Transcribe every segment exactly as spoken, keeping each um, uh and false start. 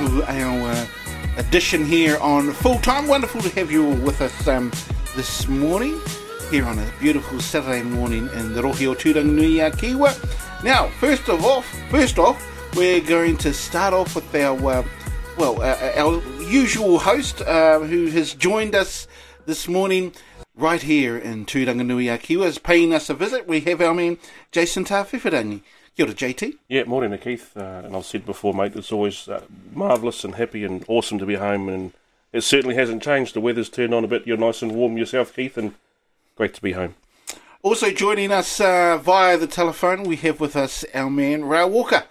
to our uh, edition here on Full Time. Wonderful to have you all with us um, this morning, here on a beautiful Saturday morning in the Rohe o Tūranganui-a-Kiwa. Now, first of all, first off, we're going to start off with our, uh, well, uh, our usual host uh, who has joined us this morning right here in Tūranganui-a-Kiwa, is paying us a visit. We have our man, Jason Tawhiwhirangi. Kia ora, J T. Yeah, morena, Keith. Uh, and I've said before, mate, it's always uh, marvellous and happy and awesome to be home, and it certainly hasn't changed. The weather's turned on a bit. You're nice and warm yourself, Keith, and great to be home. Also joining us uh, via the telephone, we have with us our man, Rail Walker.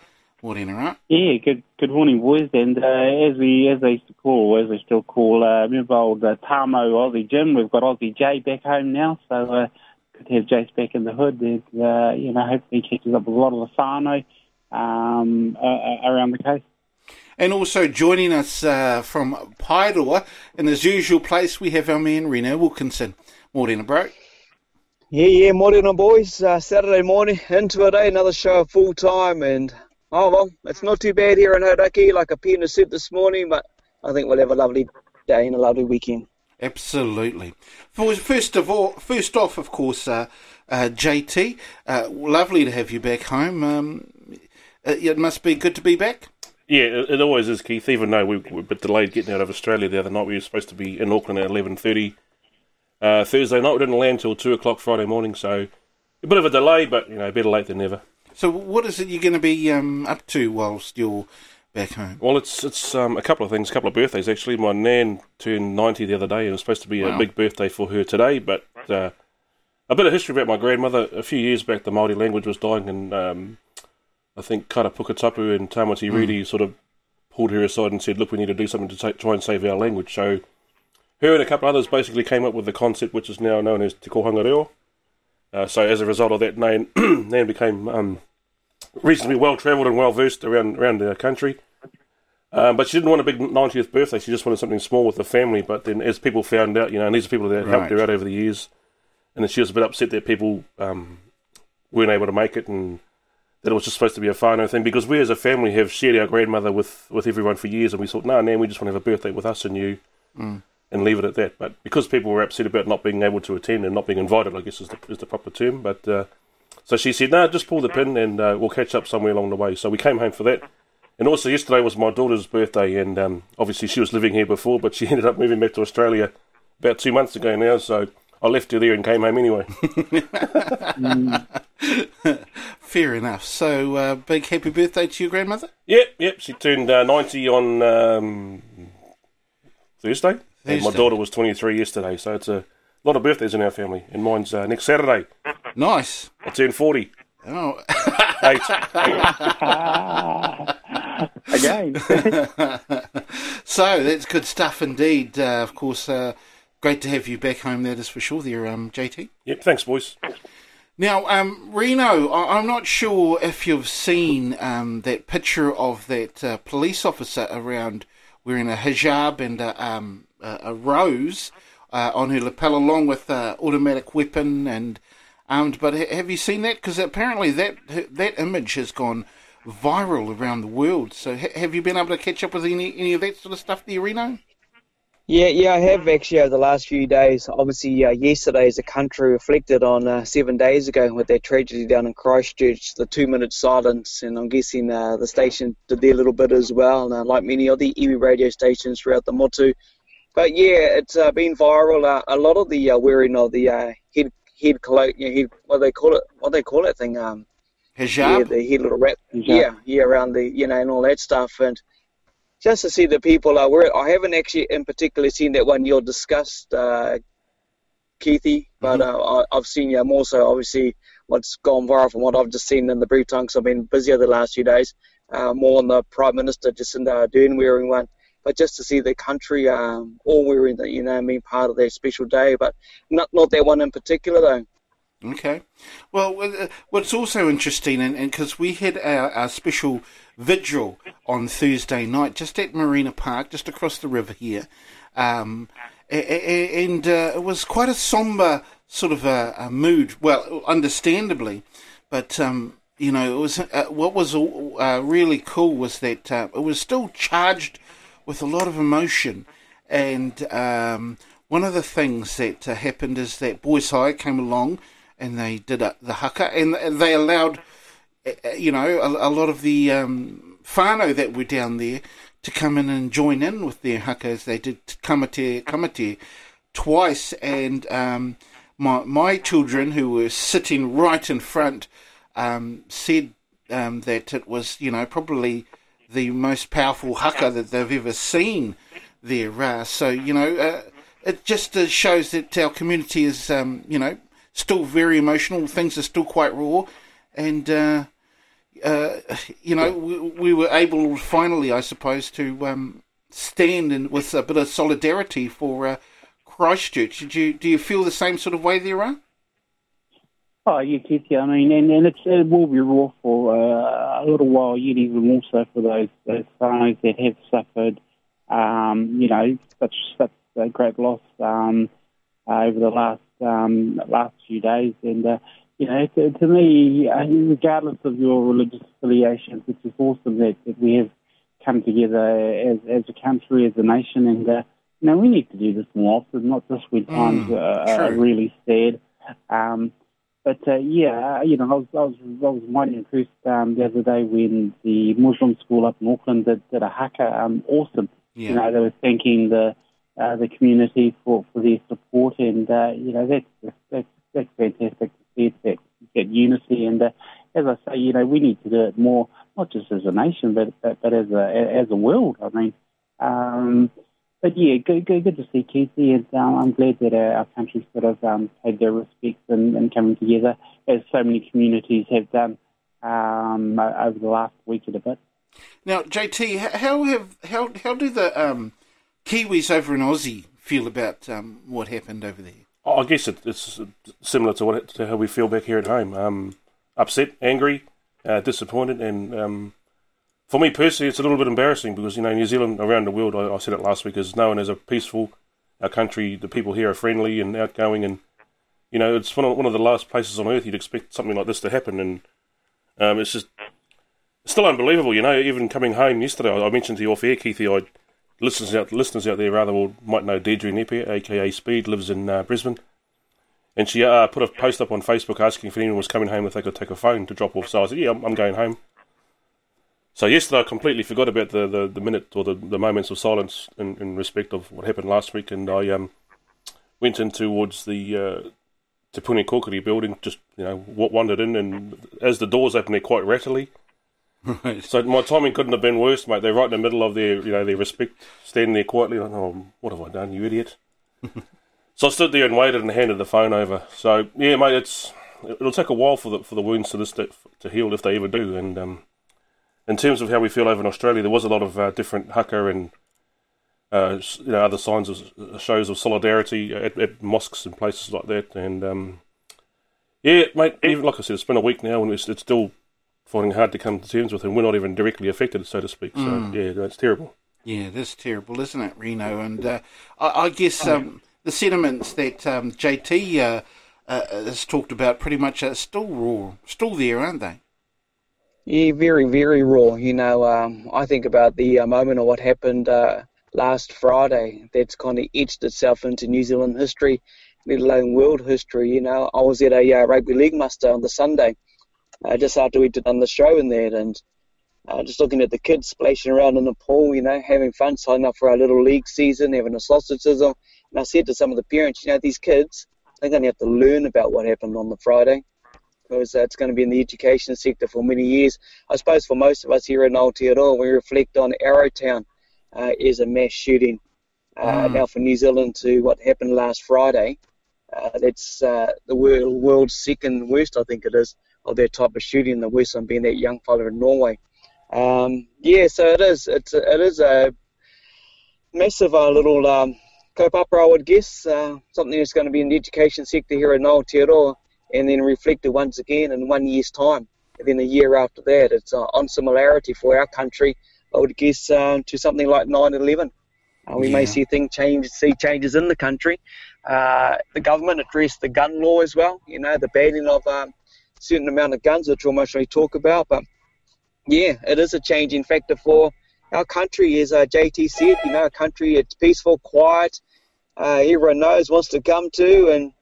Morena, right? Yeah, good good morning, boys. And uh, as we as they used to call, as they still call, uh, remember old uh, Tamo Aussie Jim? We've got Aussie J back home now, so... Uh, to have Jace back in the hood, and, uh, you know, hopefully he catches up with a lot of the whānau um, uh, around the coast. And also joining us uh, from Pāeroa, in his usual place, we have our man Rena Wilkinson. Morena, bro. Yeah, yeah, morena, boys. Uh, Saturday morning, into a day, another show of Full Time, and oh well, it's not too bad here in Hauraki, like a pen has said this morning, but I think we'll have a lovely day and a lovely weekend. Absolutely. First of all, first off, of course, uh, uh, J T, uh, lovely to have you back home. Um, it, it must be good to be back. Yeah, it, it always is, Keith. Even though we were a bit delayed getting out of Australia the other night, we were supposed to be in Auckland at eleven thirty uh, Thursday night. We didn't land till two o'clock Friday morning, so a bit of a delay, but you know, better late than never. So, what is it you're going to be um, up to whilst you're back home? Well, it's it's um, a couple of things, a couple of birthdays actually. My nan turned ninety the other day, and it was supposed to be wow. a big birthday for her today, but uh, a bit of history about my grandmother. A few years back, the Māori language was dying, and um, I think Karapukatapu and Tamati Reedy mm. sort of pulled her aside and said, look, we need to do something to ta- try and save our language. So her and a couple of others basically came up with the concept, which is now known as Te Kohanga Reo. Uh, so as a result of that, nan, nan became... Um, reasonably well travelled and well versed around around the country, um, but she didn't want a big ninetieth birthday. She just wanted something small with the family. But then, as people found out, you know, and these are people that right. helped her out over the years, and then she was a bit upset that people um, weren't able to make it, and that it was just supposed to be a whānau thing. Because we, as a family, have shared our grandmother with, with everyone for years, and we thought, no, nah, man, we just want to have a birthday with us and you, mm. and leave it at that. But because people were upset about not being able to attend and not being invited, I guess is the, is the proper term, but. Uh, So she said, no, nah, just pull the pin and uh, we'll catch up somewhere along the way. So we came home for that. And also yesterday was my daughter's birthday, and um, obviously she was living here before, but she ended up moving back to Australia about two months ago now, so I left her there and came home anyway. Fair enough. So uh, big happy birthday to your grandmother? Yep, yep. She turned uh, ninety on um, Thursday, Thursday, and my daughter was twenty-three yesterday, so it's a... A lot of birthdays in our family, and mine's uh, next Saturday. Nice. I turn forty. Oh. Eight. Eight. Again. So, that's good stuff indeed. Uh, of course, uh, great to have you back home, that is for sure there, um, J T. Yep, thanks, boys. Now, um, Reno, I- I'm not sure if you've seen um, that picture of that uh, police officer around wearing a hijab and a, um, a-, a rose... Uh, on her lapel, along with uh, automatic weapon and armed. But ha- have you seen that? Because apparently that that image has gone viral around the world. So ha- have you been able to catch up with any any of that sort of stuff there, Reno? Yeah, yeah, I have actually over the last few days. Obviously, uh, yesterday as a country reflected on uh, seven days ago with that tragedy down in Christchurch, the two-minute silence, and I'm guessing uh, the station did their little bit as well, and, uh, like many of the iwi radio stations throughout the motu. But yeah, it's uh, been viral. Uh, a lot of the uh, wearing of the uh, head head cloak, you know, head, what do they call it? What do they call that thing? Um, hijab. Yeah, the head little wrap. Hijab. Yeah, yeah, around the you know and all that stuff. And just to see the people uh, wear it. I haven't actually, in particular, seen that one you'll discuss, uh, Keithy. But mm-hmm. uh, I, I've seen yeah, more so obviously what's gone viral from what I've just seen in the brief time. Because I've been busy over the last few days. Uh, more on the Prime Minister Jacinda Ardern wearing one. But just to see the country um, all wearing that, you know, I mean, part of their special day, but not not that one in particular, though. Okay. Well, what's also interesting, and because we had our, our special vigil on Thursday night, just at Marina Park, just across the river here, um, and uh, it was quite a somber sort of a, a mood. Well, understandably, but um, you know, it was uh, what was uh, really cool was that uh, it was still charged with a lot of emotion. And um, one of the things that uh, happened is that Boys High came along and they did uh, the haka, and they allowed, uh, you know, a, a lot of the um, whānau that were down there to come in and join in with their haka as they did kamate, kamate twice. And um, my, my children, who were sitting right in front, Um, said um, that it was, you know, probably the most powerful haka that they've ever seen there. Uh, so, you know, uh, it just uh, shows that our community is, um, you know, still very emotional. Things are still quite raw. And, uh, uh, you know, we, we were able finally, I suppose, to um, stand in with a bit of solidarity for uh, Christchurch. Did you, do you feel the same sort of way there, Ra? Oh, yeah, Kathy, I mean, and, and it's, it will be raw for uh, a little while yet, even more so for those those families that have suffered, um, you know, such such a great loss um, uh, over the last um, last few days. And, uh, you know, to, to me, uh, regardless of your religious affiliations, it's just awesome that, that we have come together as, as a country, as a nation. And, uh, you know, we need to do this more often, not just when times mm, are, are really sad. Um But, uh, yeah, you know, I was, I was, I was mighty impressed um, the other day when the Muslim school up in Auckland did, did a haka. Um, awesome. Yeah. You know, they were thanking the uh, the community for, for their support. And, uh, you know, that's, that's that's fantastic to see that, that unity. And uh, as I say, you know, we need to do it more, not just as a nation, but but, but as a as a world. I mean, um, but, yeah, good, good, good to see Casey, and um, I'm glad that our, our country sort of um, paid their respects in, in coming together, as so many communities have done um, over the last week and a bit. Now, J T, how have how how do the um, Kiwis over in Aussie feel about um, what happened over there? Oh, I guess it, it's similar to what to how we feel back here at home. Um, upset, angry, uh, disappointed, and... Um, For me personally, it's a little bit embarrassing because, you know, New Zealand around the world, I, I said it last week, is known as a peaceful our country. The people here are friendly and outgoing, and, you know, it's one of, one of the last places on earth you'd expect something like this to happen. And um, it's just it's still unbelievable, you know. Even coming home yesterday, I, I mentioned to you off air, Keithy, I, listeners out listeners out there rather will might know Deidre Nepia, a k a. Speed, lives in uh, Brisbane. And she uh, put a post up on Facebook asking if anyone was coming home if they could take a phone to drop off. So I said, yeah, I'm, I'm going home. So yesterday I completely forgot about the, the, the minute or the, the moments of silence in, in respect of what happened last week, and I um, went in towards the uh, Te Puni Kōkiri building, just, you know, wandered in, and as the doors opened, they're quite rattly. Right. So my timing couldn't have been worse, mate. They're right in the middle of their, you know, their respect, standing there quietly, like, oh, what have I done, you idiot? So I stood there and waited and handed the phone over. So, yeah, mate, it's it'll take a while for the, for the wounds to this to, to heal if they ever do, and... Um, In terms of how we feel over in Australia, there was a lot of uh, different haka and uh, you know, other signs of uh, shows of solidarity at, at mosques and places like that. And um, yeah, mate, even like I said, it's been a week now, and it's, it's still finding hard to come to terms with, and we're not even directly affected, so to speak. So mm. yeah, that's terrible. Yeah, that's terrible, isn't it, Reno? And uh, I, I guess um, the sentiments that um, J T uh, uh, has talked about pretty much are still raw, still there, aren't they? Yeah, very, very raw. You know, um, I think about the uh, moment of what happened uh, last Friday that's kind of etched itself into New Zealand history, let alone world history. You know, I was at a uh, rugby league muster on the Sunday, uh, just after we'd done the show in there, and uh, just looking at the kids splashing around in the pool, you know, having fun, signing up for our little league season, having a sausage sizzle. And I said to some of the parents, you know, these kids, they're going to have to learn about what happened on the Friday. Because it's going to be in the education sector for many years. I suppose for most of us here in Aotearoa, we reflect on Arrowtown uh, as a mass shooting. Uh, mm. Now for New Zealand to what happened last Friday, uh, that's uh, the world, world's second worst, I think it is, of that type of shooting, the worst one being that young fella in Norway. Um, yeah, so it is. It's a, it is a massive uh, little um, kaupapa, I would guess, uh, something that's going to be in the education sector here in Aotearoa. And then reflected once again in one year's time, and then a year after that. It's uh, on similarity for our country, I would guess, uh, to something like nine eleven. Uh, we yeah. may see things change, see changes in the country. Uh, the government addressed the gun law as well, you know, the banning of um, certain amount of guns, which we'll mostly talk about. But, yeah, it is a changing factor for our country, as uh, J T said. You know, a country, it's peaceful, quiet, uh, everyone knows, wants to come to, and,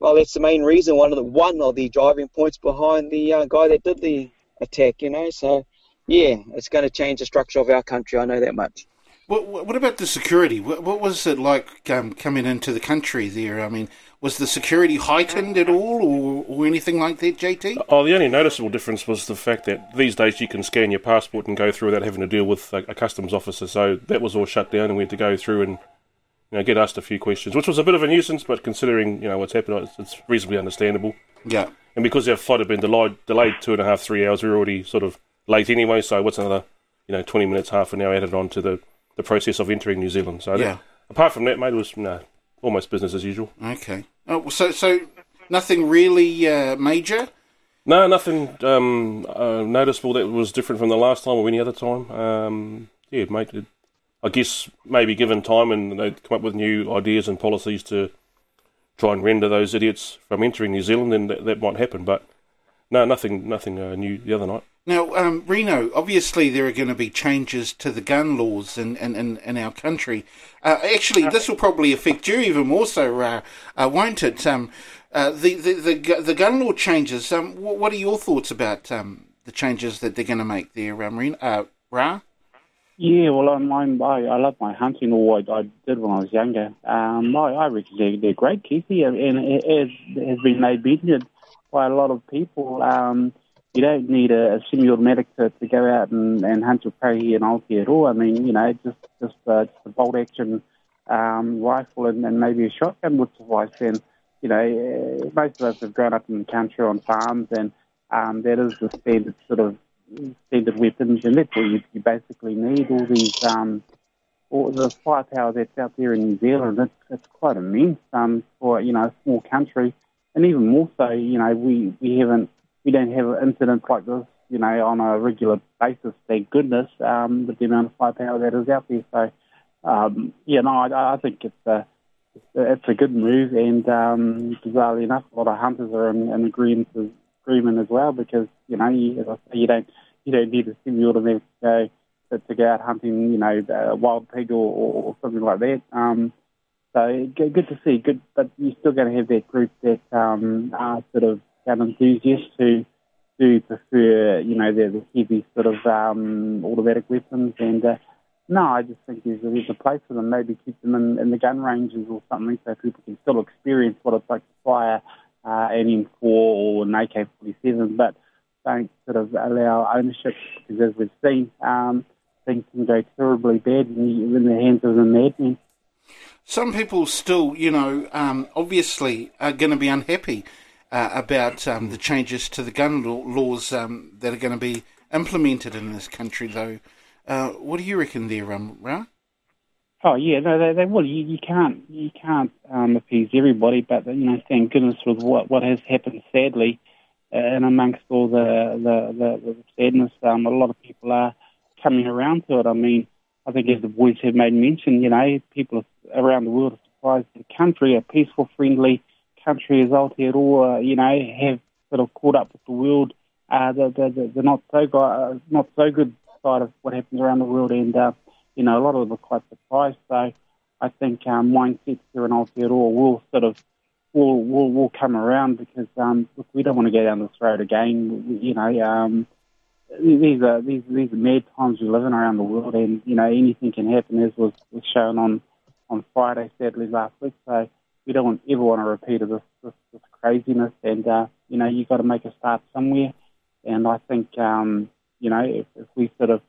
well, that's the main reason, one of the one of the driving points behind the uh, guy that did the attack, you know. So, yeah, it's going to change the structure of our country, I know that much. What, what about the security? What, what was it like um, coming into the country there? I mean, was the security heightened at all or, or anything like that, J T? Oh, the only noticeable difference was the fact that these days you can scan your passport and go through without having to deal with a, a customs officer. So that was all shut down and we had to go through and you know, get asked a few questions, which was a bit of a nuisance, but considering you know what's happened, it's, it's reasonably understandable. Yeah. And because our flight had been delayed, delayed two and a half, three hours, we were already sort of late anyway, so what's another you know, twenty minutes, half an hour added on to the the process of entering New Zealand. So yeah. That, apart from that, mate, it was no, almost business as usual. Okay. Oh, so so nothing really uh, major? No, nothing um, uh, noticeable that was different from the last time or any other time. Um, yeah, mate, it, I guess maybe given time and they'd come up with new ideas and policies to try and render those idiots from entering New Zealand, and that, that might happen. But no, nothing nothing uh, new the other night. Now, um, Reno, obviously there are going to be changes to the gun laws in, in, in, in our country. Uh, actually, this will probably affect you even more so, uh, uh, won't it? Um, uh, the, the, the the gun law changes, um, what are your thoughts about um, the changes that they're going to make there, um, Reno, uh, Ra? Yeah, well, I'm, I'm, I I love my hunting, or I, I did when I was younger. Um, I, I reckon they're, they're great, Keithy, and it has been made better by a lot of people. Um, You don't need a, a semi-automatic to, to go out and, and hunt or prey here in Aotearoa. I mean, you know, just just, uh, just a bolt-action um, rifle and, and maybe a shotgun would suffice. And, you know, most of us have grown up in the country on farms, and um, that is the standard sort of standard weapons, and that's what you, you basically need. All these, um, all the firepower that's out there in New Zealand, it's, it's quite immense um, for, you know, a small country. And even more so, you know, we, we haven't, We don't have incidents like this, you know, on a regular basis, thank goodness, um, with the amount of firepower that is out there. So, um, yeah, no, I, I think it's a, it's a good move. And um, bizarrely enough, a lot of hunters are in, in agreement, agreement as well, because, you know, you, as I say, you don't you don't need a semi-automatic to go, to go out hunting, you know, a wild pig or, or something like that. Um, so good to see, good, but you're still going to have that group that um, are sort of gun enthusiasts who do prefer, you know, the, the heavy sort of um, automatic weapons. And, uh, no, I just think there's, there's a place for them. Maybe keep them in, in the gun ranges or something so people can still experience what it's like to fire uh, an M four or an A K forty-seven, but don't sort of allow ownership because, as we've seen, um, things can go terribly bad in the hands of the madmen. Some people still, you know, um, obviously are going to be unhappy Uh, about um, the changes to the gun law- laws um, that are going to be implemented in this country, though. Uh, what do you reckon there, um, Ra? Oh, yeah, no, they, they will. You, you can't you can't um, appease everybody, but, you know, thank goodness with what, what has happened, sadly, uh, and amongst all the, the, the, the sadness, um, a lot of people are coming around to it. I mean, I think as the boys have made mention, you know, people around the world are surprised that the country, a peaceful, friendly country as Aotearoa, you know, have sort of caught up with the world, uh, the, the, the not so go, uh, not so good side of what happens around the world, and uh, you know, a lot of them are quite surprised. So I think um, mindsets here in Aotearoa will sort of will will, will come around because um, look, we don't want to go down this road again. You know, um, these are these these are mad times we live in around the world, and you know, anything can happen, as was, was shown on on Friday, sadly, last week. So we don't ever want to repeat of this, this, this craziness, and uh, you know, you've got to make a start somewhere. And I think um, you know, if, if we sort of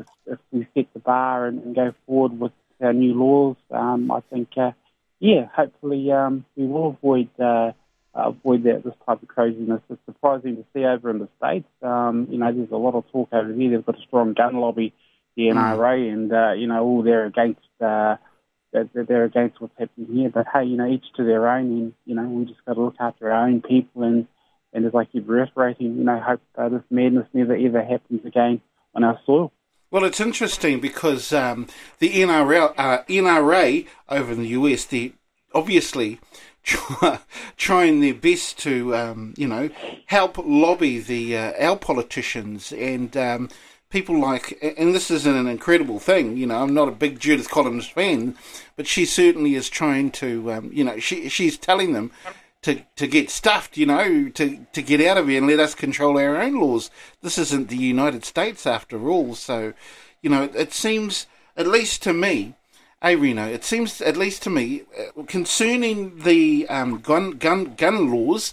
if, if we set the bar and, and go forward with our new laws, um, I think uh, yeah, hopefully um, we will avoid uh, avoid that this type of craziness. It's surprising to see over in the States. Um, you know, there's a lot of talk over there. They've got a strong gun lobby, the N R A, and uh, you know, all they're against. Uh, That they're against what's happening here, but hey, you know, each to their own, and you know, we just got to look after our own people, and and as I keep reiterating, you know, hope uh, this madness never ever happens again on our soil. Well, it's interesting because um, the N R L, uh, N R A over in the U S, they obviously try, trying their best to, um, you know, help lobby the uh, our politicians and um, people like, and this is an incredible thing, you know, I'm not a big Judith Collins fan, but she certainly is trying to, um, you know, she she's telling them to, to get stuffed, you know, to, to get out of here and let us control our own laws. This isn't the United States after all, so, you know, it, it seems, at least to me, Hey, Reno, it seems, at least to me, uh, concerning the um, gun, gun, gun laws,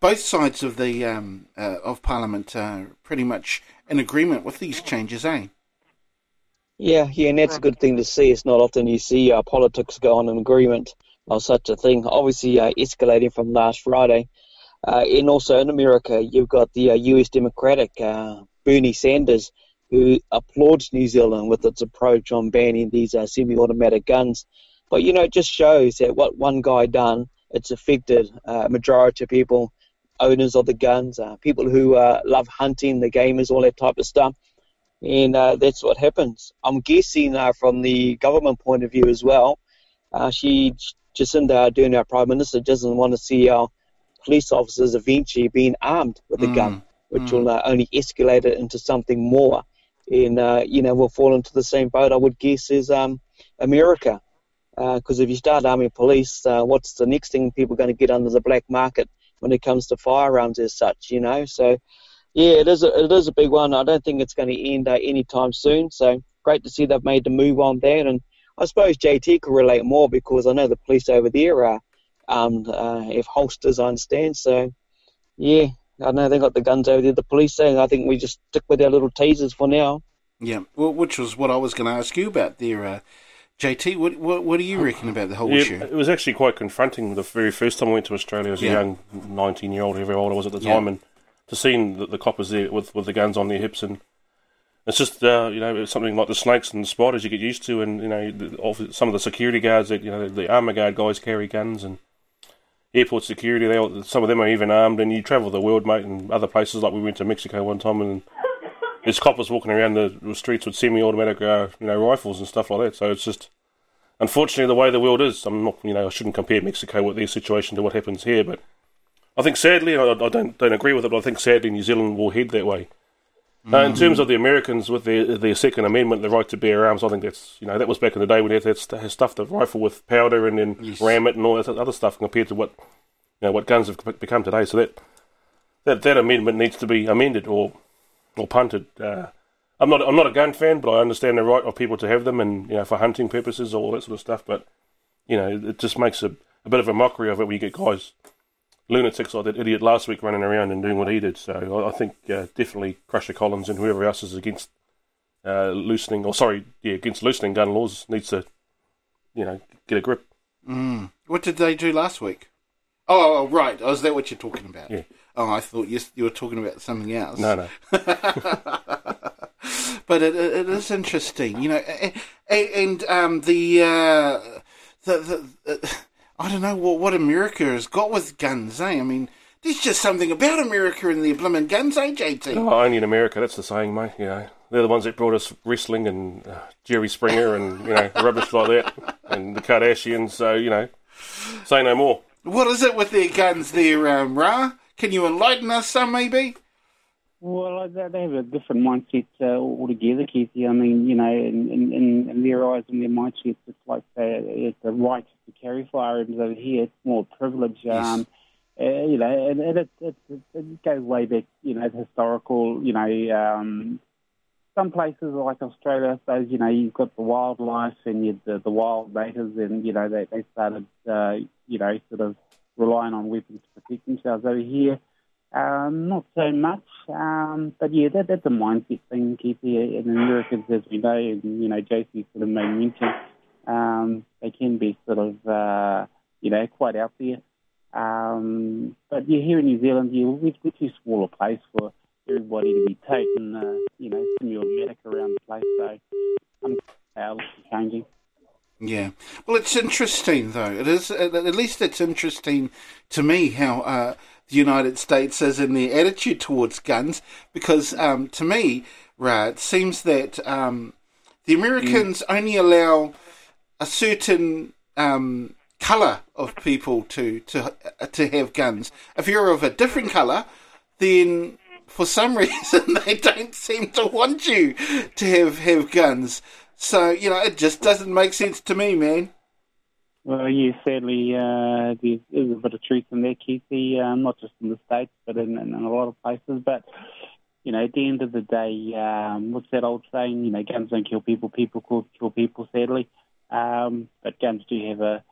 both sides of the um, uh, of Parliament are pretty much in agreement with these changes, eh? Yeah, yeah, and that's a good thing to see. It's not often you see uh, politics go on in agreement on such a thing. Obviously, uh, escalating from last Friday, uh, and also in America, you've got the uh, U S Democratic uh, Bernie Sanders, who applauds New Zealand with its approach on banning these uh, semi-automatic guns. But, you know, it just shows that what one guy done, it's affected uh, majority of people, owners of the guns, uh, people who uh, love hunting, the gamers, all that type of stuff. And uh, that's what happens. I'm guessing uh, from the government point of view as well, uh, she, Jacinda Ardern, our Prime Minister, doesn't want to see our police officers eventually being armed with mm. a gun, which mm. will uh, only escalate it into something more. And, uh, you know, we'll fall into the same boat, I would guess, as um, America. Because uh, if you start arming police, uh, what's the next thing people are going to get under the black market when it comes to firearms as such, you know? So, yeah, it is a, it is a big one. I don't think it's going to end uh, anytime soon. So, great to see they've made the move on that. And I suppose J T could relate more because I know the police over there are armed, uh, have holsters, I understand. So, yeah. I know they got the guns over there, the police, and I think we just stick with our little teasers for now. Yeah, well, which was what I was going to ask you about there, uh, J T. What, what what do you reckon about the whole yeah, issue? It was actually quite confronting the very first time I went to Australia as yeah. a young nineteen-year-old, however old I was at the time, yeah. and to seeing the, the coppers there with, with the guns on their hips. And it's just, uh, you know, it's something like the snakes and the spiders you get used to, and, you know, some of the security guards, that you know, the armour guard guys carry guns, and airport security, they all, some of them are even armed, and you travel the world, mate, and other places, like we went to Mexico one time, and there's coppers walking around the streets with semi-automatic, uh, you know, rifles and stuff like that, so it's just, unfortunately, the way the world is. I'm not, you know, I shouldn't compare Mexico with their situation to what happens here, but I think sadly, and I, I don't don't agree with it, but I think sadly New Zealand will head that way. Mm. Uh, in terms of the Americans with their, their Second Amendment, the right to bear arms, I think that's, you know, that was back in the day when they had to stuff the rifle with powder and then yes. ram it and all that other stuff compared to what, you know, what guns have become today. So that that, that amendment needs to be amended or or punted. Uh, I'm not I'm not a gun fan, but I understand the right of people to have them and, you know, for hunting purposes or all that sort of stuff. But, you know, it just makes a, a bit of a mockery of it when you get guys, lunatics like that idiot last week running around and doing what he did. So I think uh, definitely Crusher Collins and whoever else is against uh, loosening, or sorry, yeah, against loosening gun laws needs to, you know, get a grip. Mm. What did they do last week? Oh, right. Oh, is that what you're talking about? Yeah. Oh, I thought you, you were talking about something else. No, no. But it, it is interesting, you know, and, and um, the, uh, the the. Uh, I don't know what, what America has got with guns, eh? I mean, there's just something about America and their blimmin' guns, eh, J T? No, only in America, that's the saying, mate, you know. They're the ones that brought us wrestling and uh, Jerry Springer and, you know, rubbish like that, and the Kardashians, so, you know, say no more. What is it with their guns there, um, Ra? Can you enlighten us some, maybe? Well, they have a different mindset uh, altogether, Keithy. I mean, you know, in, in, in their eyes and their mindsets, it's like they, it's a right to carry firearms over here. It's more privilege, yes. um, uh, you know, and, and it, it, it goes way back, you know, historical, you know, um, some places like Australia, so, you know, you've got the wildlife and you the, the wild natives and, you know, they, they started, uh, you know, sort of relying on weapons to protect themselves over here. Um, not so much, um, but yeah, that, that's a mindset thing, Keithy, and Americans, as we know, and, you know, J C sort of made mention, um, they can be sort of, uh, you know, quite out there. Um, but yeah, here in New Zealand, yeah, we're, we're too small a place for everybody to be taking, uh, you know, semi-automatic around the place, so I'm um, changing. Yeah, well, it's interesting though. It is, at least it's interesting to me how uh, the United States is in their attitude towards guns, because um, to me, right, it seems that um, the Americans mm. only allow a certain um, colour of people to to to have guns. If you're of a different colour, then for some reason they don't seem to want you to have, have guns. So, you know, it just doesn't make sense to me, man. Well, yeah, sadly, uh, there's, there's a bit of truth in there, Keithy, uh, not just in the States, but in, in a lot of places. But, you know, at the end of the day, um, what's that old saying? You know, guns don't kill people, people kill people, sadly. Um, but guns do have a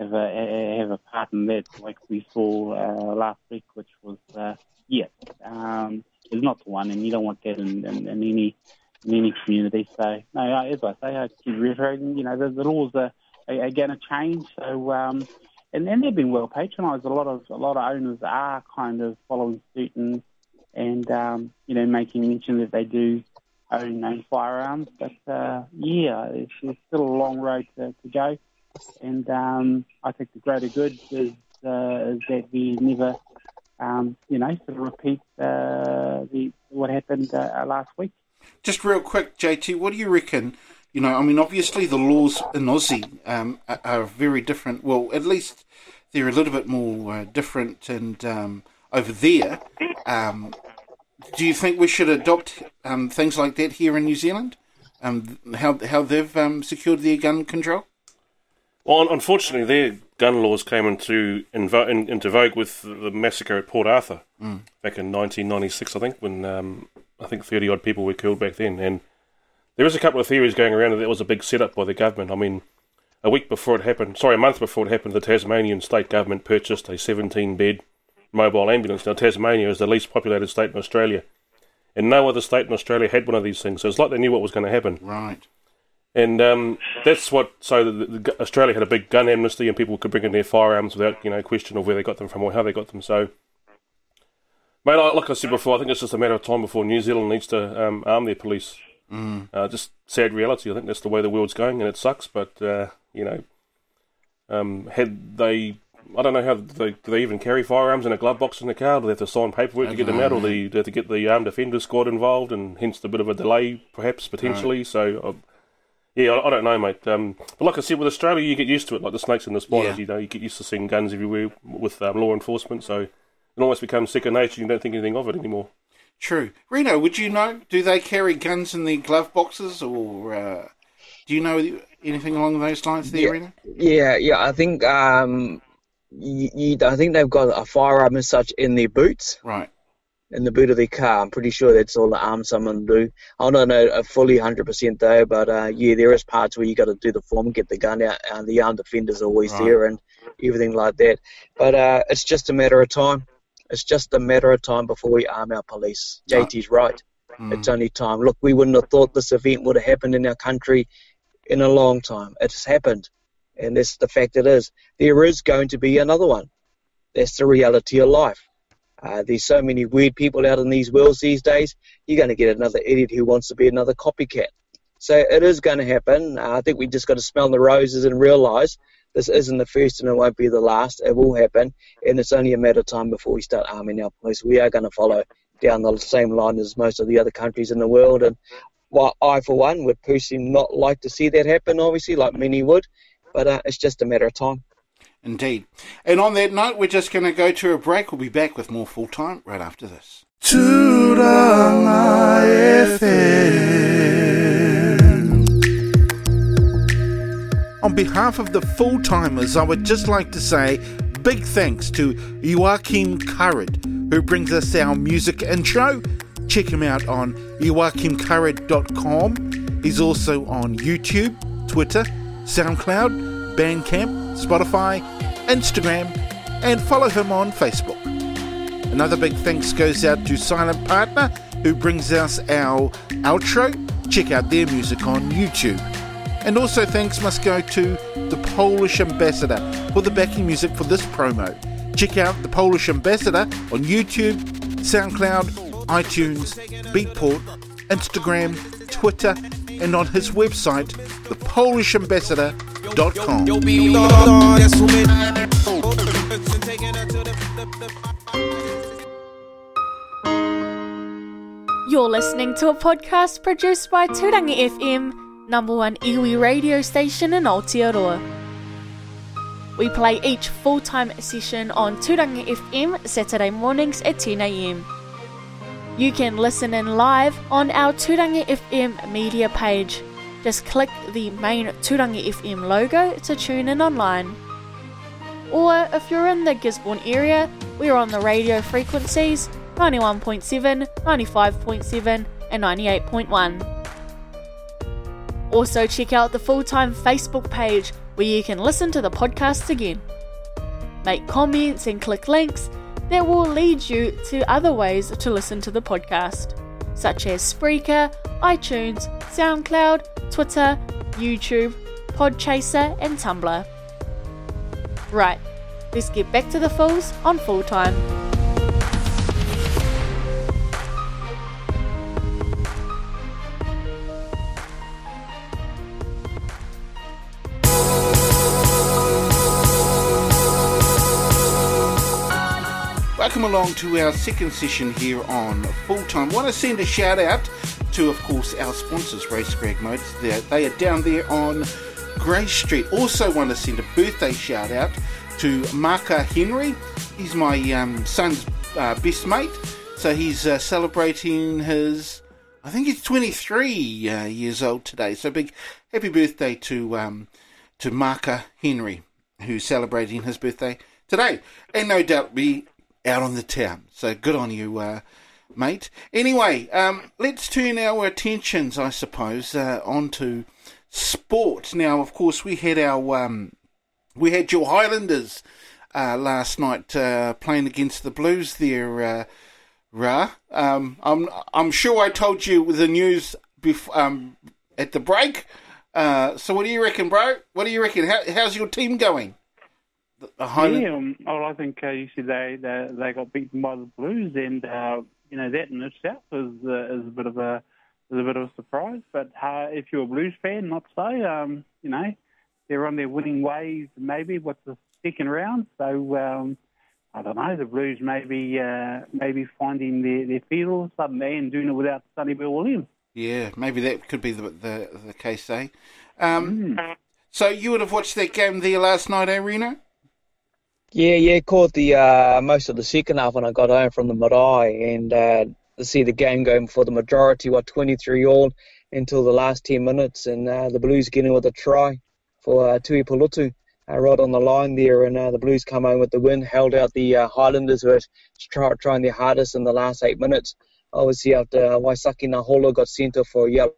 have a, have a part in that, like we saw uh, last week, which was, uh, yeah, um, it's not the one, and you don't want that in, in, in any in any community. So, no, as I say, I keep reiterating, you know, the, the laws are... are going to change, so um, and then they've been well patronised. A lot of a lot of owners are kind of following suit and and um, you know making mention that they do own own firearms. But uh, yeah, it's, it's still a long road to, to go, and um, I think the greater good is, uh, is that we never um, you know sort of repeat uh, the what happened uh, last week. Just real quick, J T, what do you reckon? You know, I mean, obviously the laws in Aussie um, are, are very different. Well, at least they're a little bit more uh, different and um, over there. Um, do you think we should adopt um, things like that here in New Zealand? Um, how how they've um, secured their gun control? Well, unfortunately, their gun laws came into invo- into vogue with the massacre at Port Arthur mm. back in nineteen ninety-six, I think, when um, I think thirty-odd people were killed back then, and there is a couple of theories going around that that was a big setup by the government. I mean, a week before it happened, sorry, a month before it happened, the Tasmanian state government purchased a seventeen-bed mobile ambulance. Now, Tasmania is the least populated state in Australia, and no other state in Australia had one of these things. So it's like they knew what was going to happen. Right. And um, that's what, so the, the, Australia had a big gun amnesty, and people could bring in their firearms without, you know, question of where they got them from or how they got them. So, mate, like I said before, I think it's just a matter of time before New Zealand needs to um, arm their police. Mm. Uh, just sad reality. I think that's the way the world's going, and it sucks. But uh, you know, um, had they, I don't know how they, do they even carry firearms in a glove box in the car? Do they have to sign paperwork I to get them know. out, or do they, do they have to get the armed offender squad involved, and hence the bit of a delay, perhaps potentially? Right. So, uh, yeah, I, I don't know, mate. Um, but like I said, with Australia, you get used to it, like the snakes in the spiders. Yeah. You know, you get used to seeing guns everywhere with um, law enforcement, so it almost becomes second nature. You don't think anything of it anymore. True. Reno, would you know, do they carry guns in their glove boxes, or uh, do you know anything along those lines there, yeah, Reno? Yeah, yeah, I think um, you, you, I think they've got a firearm and such in their boots. Right. In the boot of their car. I'm pretty sure that's all the arm someone do. I don't know fully one hundred percent though, but uh, yeah, there is parts where you got to do the form, get the gun out, and the armed defender's always right. there and everything like that. But uh, it's just a matter of time. It's just a matter of time before we arm our police. J T's right. Mm. It's only time. Look, we wouldn't have thought this event would have happened in our country in a long time. It's happened, and that's the fact it is. There is going to be another one. That's the reality of life. Uh, there's so many weird people out in these worlds these days. You're going to get another idiot who wants to be another copycat. So it is going to happen. Uh, I think we just got to smell the roses and realise this isn't the first and it won't be the last. It will happen, and it's only a matter of time before we start arming our police. We are going to follow down the same line as most of the other countries in the world, and while I, for one, would personally not like to see that happen, obviously, like many would, but uh, it's just a matter of time. Indeed. And on that note, we're just going to go to a break. We'll be back with more Full Time right after this. Tūranga F M. On behalf of the full-timers, I would just like to say big thanks to Joachim Karad, who brings us our music intro. Check him out on joachim karad dot com. He's also on YouTube, Twitter, SoundCloud, Bandcamp, Spotify, Instagram, and follow him on Facebook. Another big thanks goes out to Silent Partner, who brings us our outro. Check out their music on YouTube. And also thanks must go to the Polish Ambassador for the backing music for this promo. Check out the Polish Ambassador on YouTube, SoundCloud, iTunes, Beatport, Instagram, Twitter, and on his website, the polish ambassador dot com. You're listening to a podcast produced by Tūrangi F M, number one iwi radio station in Aotearoa. We play each full-time session on Tūranga F M Saturday mornings at ten a m. You can listen in live on our Tūranga F M media page. Just click the main Tūranga F M logo to tune in online. Or if you're in the Gisborne area, we're on the radio frequencies ninety-one point seven, ninety-five point seven and ninety-eight point one. Also check out the full-time Facebook page where you can listen to the podcast again. Make comments and click links that will lead you to other ways to listen to the podcast, such as Spreaker, iTunes, SoundCloud, Twitter, YouTube, Podchaser and Tumblr. Right, let's get back to the Fools on Full Time. Welcome along to our second session here on Full Time. I want to send a shout out to, of course, our sponsors, Race Greg Modes. They are down there on Grace Street. Also want to send a birthday shout out to Maka Henry. He's my um, son's uh, best mate, so he's uh, celebrating his, I think he's twenty-three uh, years old today, so big happy birthday to um, to Maka Henry, who's celebrating his birthday today, and no doubt be out on the town, so good on you, uh, mate. Anyway, um, let's turn our attentions, I suppose, uh, onto sport. Now, of course, we had our um, we had your Highlanders uh, last night uh, playing against the Blues there, uh, Ra. Um, I'm I'm sure I told you the news bef- um, at the break. Uh, so, what do you reckon, bro? What do you reckon? How, how's your team going? The, the Highland- yeah, um, well, I think uh, you said they, they they got beaten by the Blues, and uh, you know that in itself is uh, is a bit of a It was a bit of a surprise, but uh, if you're a Blues fan, not so. Um, you know, they're on their winning ways, maybe, with the second round. So, um, I don't know, the Blues may be, uh, maybe finding their, their feet all of a sudden and doing it without Sonny Bill Williams. Yeah, maybe that could be the the, the case, eh? Um, mm. So you would have watched that game there last night, eh, Reno? Yeah, yeah, caught the uh, most of the second half when I got home from the marae, and... Uh, to see the game going for the majority, what, twenty-three all until the last ten minutes, and uh, the Blues getting with a try for uh, Tui Polotu uh, right on the line there, and uh, the Blues come home with the win, held out the uh, Highlanders who were try, trying their hardest in the last eight minutes. Obviously, after uh, Waisaki Naholo got sent off for a yellow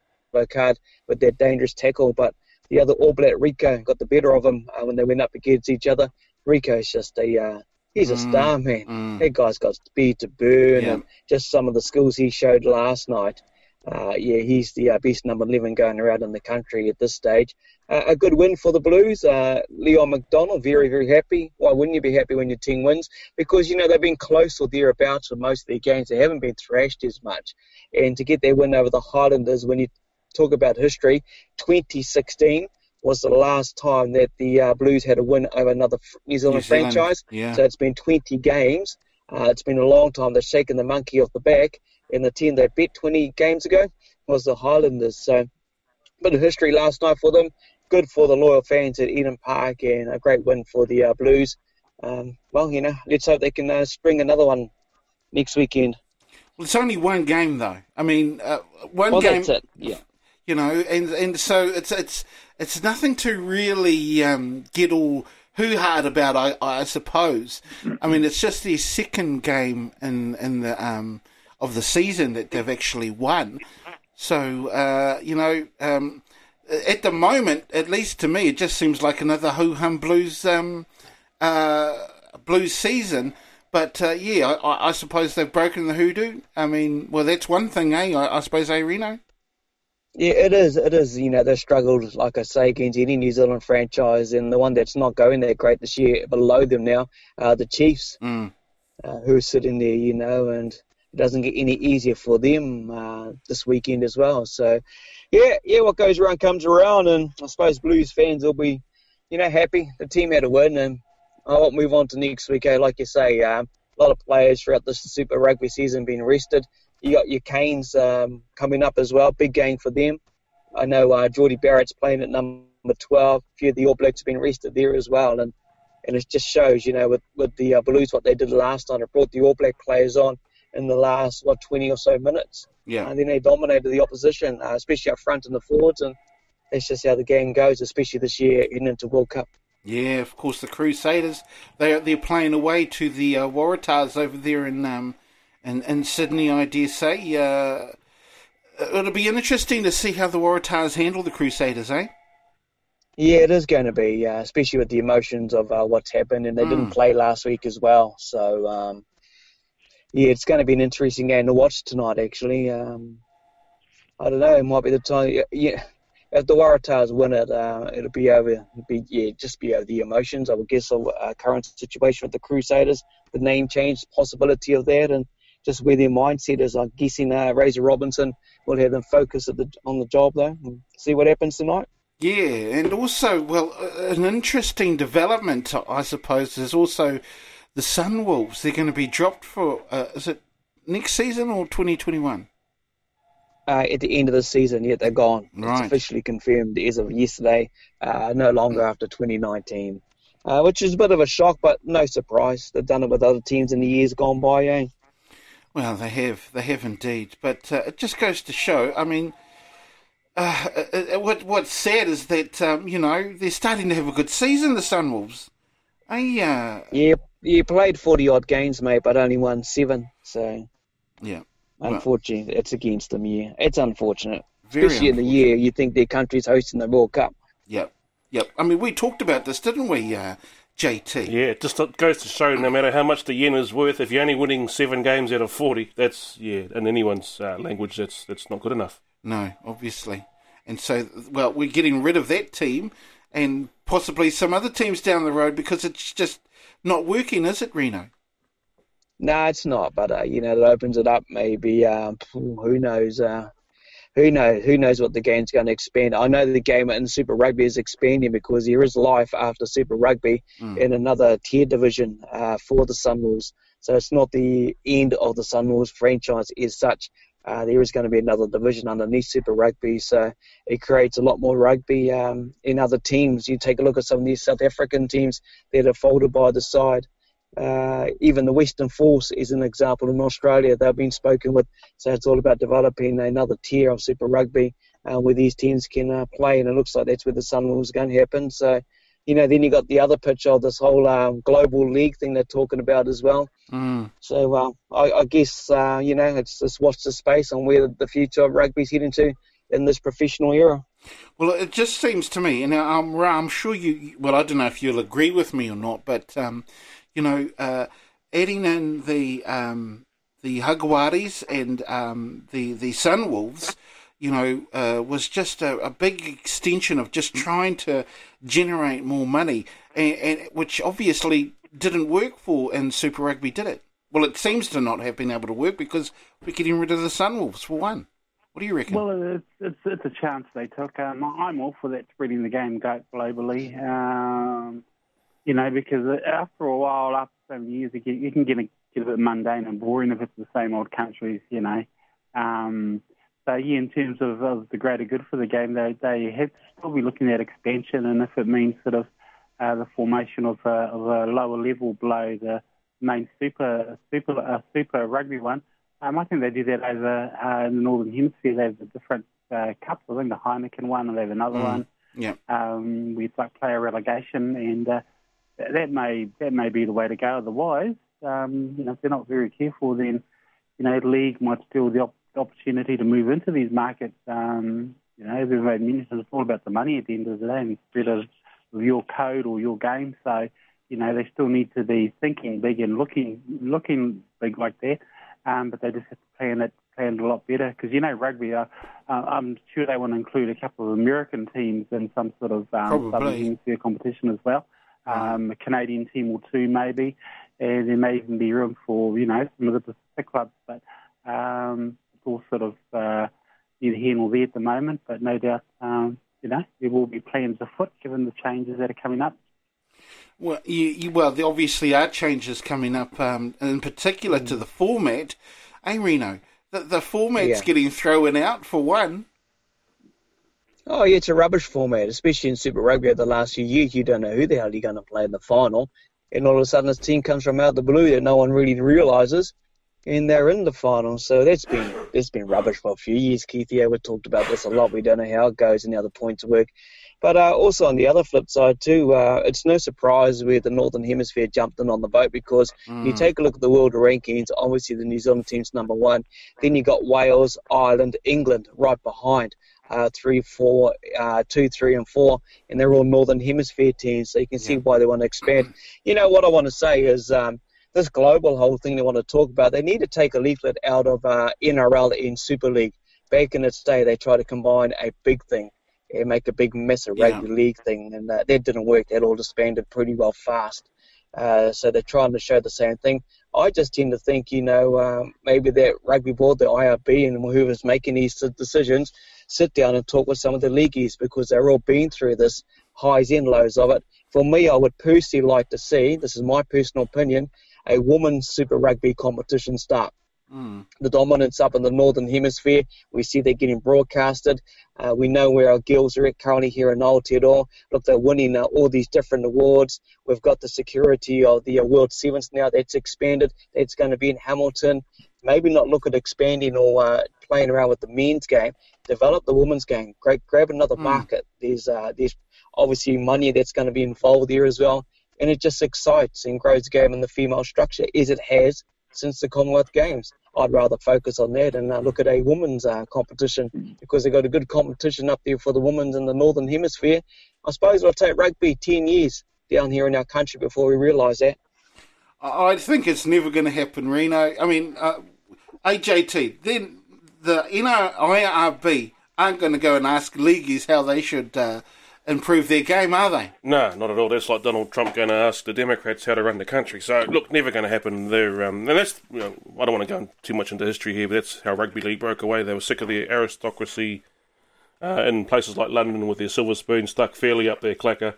card with that dangerous tackle, but the other All Black Rico got the better of him uh, when they went up against each other. Rico's just a... Uh, He's a mm, star, man. Mm. That guy's got speed to burn, yeah. And just some of the skills he showed last night. Uh, yeah, he's the uh, best number eleven going around in the country at this stage. Uh, a good win for the Blues. Uh, Leon McDonald, very, very happy. Why wouldn't you be happy when your team wins? Because, you know, they've been close or thereabouts with most of their games. They haven't been thrashed as much. And to get their win over the Highlanders, when you talk about history, twenty sixteen was the last time that the uh, Blues had a win over another New Zealand, New Zealand. franchise. Yeah. So it's been twenty games. Uh, it's been a long time. They've shaken the monkey off the back. And the team they beat twenty games ago was the Highlanders. So a bit of history last night for them. Good for the loyal fans at Eden Park, and a great win for the uh, Blues. Um, well, you know, let's hope they can uh, spring another one next weekend. Well, it's only one game, though. I mean, uh, one well, game... That's it, yeah. You know, and and so it's it's it's nothing to really um, get all hoo-hard about, I, I suppose. I mean, it's just their second game in in the um of the season that they've actually won. So uh, you know, um, at the moment, at least to me, it just seems like another ho-hum Blues um uh Blues season. But uh, yeah, I, I suppose they've broken the hoodoo. I mean, well, that's one thing, eh? I, I suppose, eh, Reno? Yeah, it is. It is. You know, they've struggled, like I say, against any New Zealand franchise, and the one that's not going that great this year below them now are the Chiefs, mm. uh, who are sitting there, you know, and it doesn't get any easier for them uh, this weekend as well. So, yeah, yeah, what goes around comes around, and I suppose Blues fans will be, you know, happy. The team had a win, and I won't move on to next week. Like you say, um, a lot of players throughout this Super Rugby season being rested. You got your Canes um, coming up as well. Big game for them. I know uh, Geordie Barrett's playing at number twelve. A few of the All Blacks have been rested there as well. And And it just shows, you know, with, with the uh, Blues, what they did last night. It brought the All Black players on in the last, what, twenty or so minutes. Yeah. And then they dominated the opposition, uh, especially up front in the forwards. And that's just how the game goes, especially this year heading into World Cup. Yeah, of course, the Crusaders, they, they're playing away to the uh, Waratahs over there in, um, in, in Sydney, I dare say. Uh, it'll be interesting to see how the Waratahs handle the Crusaders, eh? Yeah, it is going to be, uh, especially with the emotions of uh, what's happened, and they mm. didn't play last week as well. So, um, yeah, it's going to be an interesting game to watch tonight, actually. Um, I don't know, it might be the time... Yeah, if the Waratahs win it, uh, it'll be over. It'll be, yeah, just be over the emotions, I would guess, of uh, current situation with the Crusaders, the name change, possibility of that, and just where their mindset is. I'm guessing uh, Razor Robinson will have them focus at the, on the job, though, and see what happens tonight. Yeah, and also, well, an interesting development, I suppose, is also the Sunwolves. They're going to be dropped for, uh, is it next season or twenty twenty-one? Uh, at the end of the season, yeah, they're gone. Right. It's officially confirmed as of yesterday, uh, no longer after twenty nineteen, uh, which is a bit of a shock, but no surprise. They've done it with other teams in the years gone by, eh? Well, they have. They have indeed. But uh, it just goes to show, I mean... Uh, what what's sad is that um, you know, they're starting to have a good season. The Sunwolves, uh, yeah, you played forty odd games, mate, but only won seven. So yeah, unfortunately, well, it's against them. Yeah, it's unfortunate, especially unfortunate. In the year you think their country's hosting the World Cup. Yep, yep. I mean, we talked about this, didn't we, uh, J T? Yeah, it just goes to show, no matter how much the yen is worth, if you're only winning seven games out of forty, that's yeah, in anyone's uh, language, that's that's not good enough. No, obviously. And so, well, we're getting rid of that team and possibly some other teams down the road because it's just not working, is it, Reno? No, it's not. But, uh, you know, it opens it up maybe. Uh, who knows? Uh, who knows? Who knows what the game's going to expand? I know the game in Super Rugby is expanding because there is life after Super Rugby mm. in another tier division uh, for the Sunwolves. So it's not the end of the Sunwolves franchise as such. Uh, there is going to be another division underneath Super Rugby, so it creates a lot more rugby um, in other teams. You take a look at some of these South African teams that are folded by the side. Uh, even the Western Force is an example in Australia. They've been spoken with, so it's all about developing another tier of Super Rugby uh, where these teams can uh, play, and it looks like that's where the Sunwolves is going to happen. So, you know, then you got the other picture of this whole um, global league thing they're talking about as well. Mm. So uh, I, I guess, uh, you know, it's just watch the space on where the future of rugby's heading to in this professional era. Well, it just seems to me, and I'm, I'm sure you, well, I don't know if you'll agree with me or not, but, um, you know, uh, adding in the um, the Hagwaris and um, the, the Sunwolves, you know, uh, was just a, a big extension of just trying to generate more money, and, and which obviously didn't work for in Super Rugby, did it? Well, it seems to not have been able to work because we're getting rid of the Sunwolves for one. What do you reckon? Well, it's it's, it's a chance they took. Um, I'm all for that, spreading the game globally, um, you know, because after a while, after so many years, you can get a, get a bit mundane and boring if it's the same old countries, you know. Um So, yeah, in terms of, of the greater good for the game, they they have to still be looking at expansion, and if it means sort of uh, the formation of a, of a lower level below the main super super uh, super rugby one, um, I think they do that over uh, in the Northern Hemisphere. They have the different uh, cups. I think the Heineken one, and they have another mm. one. Yeah, um, we like player relegation, and uh, that may that may be the way to go. Otherwise, um, you know, if they're not very careful, then you know, the league might steal the opportunity. opportunity to move into these markets. Um, you know, everybody mentions it's all about the money at the end of the day, and it's better with your code or your game. So, you know, they still need to be thinking big and looking looking big like that, um, but they just have to plan it, plan it a lot better. Because, you know, rugby, uh, uh, I'm sure they want to include a couple of American teams in some sort of um, Southern Hemisphere competition as well. Um, a Canadian team or two maybe, and there may even be room for, you know, some of the clubs. But... Um, all sort of uh, either here nor there at the moment, but no doubt, um, you know, there will be plans afoot given the changes that are coming up. Well, you, you, well, there obviously are changes coming up, um, in particular mm. to the format. Hey, Reno, the, the format's yeah. getting thrown out for one. Oh, yeah, it's a rubbish format, especially in Super Rugby over the last few years. You don't know who the hell you're going to play in the final. And all of a sudden, this team comes from out of the blue that no one really realises, and they're in the final. So that's been that's been rubbish for a few years, Keith. Yeah, we've talked about this a lot. We don't know how it goes and how the points work. But uh, also on the other flip side too, uh, it's no surprise where the Northern Hemisphere jumped in on the boat, because mm. you take a look at the world rankings, obviously the New Zealand team's number one. Then you got Wales, Ireland, England right behind. Uh, three, four, uh, two, three, and four, and they're all Northern Hemisphere teams, so you can see yeah. why they want to expand. You know, what I want to say is um, this global whole thing they want to talk about, they need to take a leaflet out of uh, N R L and Super League. Back in its day, they tried to combine a big thing and make a big mess of rugby yeah. league thing, and uh, that didn't work. That all disbanded pretty well fast. Uh, so they're trying to show the same thing. I just tend to think, you know, um, maybe that rugby board, the I R B, and whoever's making these decisions, sit down and talk with some of the leagueies, because they're all been through this, highs and lows of it. For me, I would personally like to see, this is my personal opinion, a women's Super Rugby competition start. Mm. The dominance up in the Northern Hemisphere, we see they're getting broadcasted. Uh, we know where our girls are at currently here in Aotearoa. Look, they're winning uh, all these different awards. We've got the security of the uh, World Sevens now. That's expanded. That's going to be in Hamilton. Maybe not look at expanding or uh, playing around with the men's game. Develop the women's game. Grab, grab another mm. market. There's, uh, there's obviously money that's going to be involved there as well. And it just excites and grows the game in the female structure, as it has since the Commonwealth Games. I'd rather focus on that and uh, look at a women's uh, competition, because they've got a good competition up there for the women's in the Northern Hemisphere. I suppose it'll take rugby ten years down here in our country before we realise that. I think it's never going to happen, Reno. I mean, uh, A J T, then the N R I R B aren't going to go and ask leagueies how they should uh, improve their game, are they? No, not at all. That's like Donald Trump going to ask the Democrats how to run the country. So, look, never going to happen there. Um, and that's, you know, I don't want to go too much into history here, but that's how rugby league broke away. They were sick of the aristocracy uh, in places like London with their silver spoon stuck fairly up their clacker,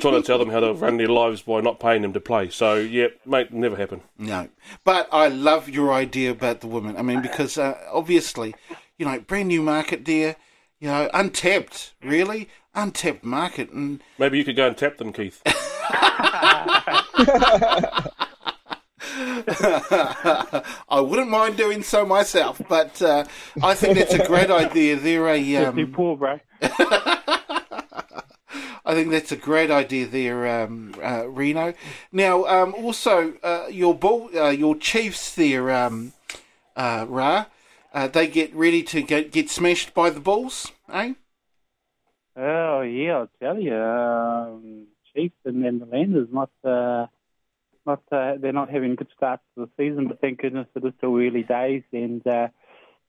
trying to tell them how to run their lives by not paying them to play. So, yeah, mate, never happen. No. But I love your idea about the women. I mean, because uh, obviously, you know, brand new market there, you know, untapped, really. Untapped market, and maybe you could go and tap them, Keith. I wouldn't mind doing so myself, but uh, I think that's a great idea. They're a um... you're poor, bro. I think that's a great idea there, um, uh, Reno. Now, um, also uh, your ball, uh, your Chiefs there, um, uh, Ra, uh, they get ready to get, get smashed by the Bulls, eh? Oh, yeah, I'll tell you. Um, Chiefs and, and the Landers, not, uh, not, uh, they're not having good starts to the season, but thank goodness it is still early days, and, uh,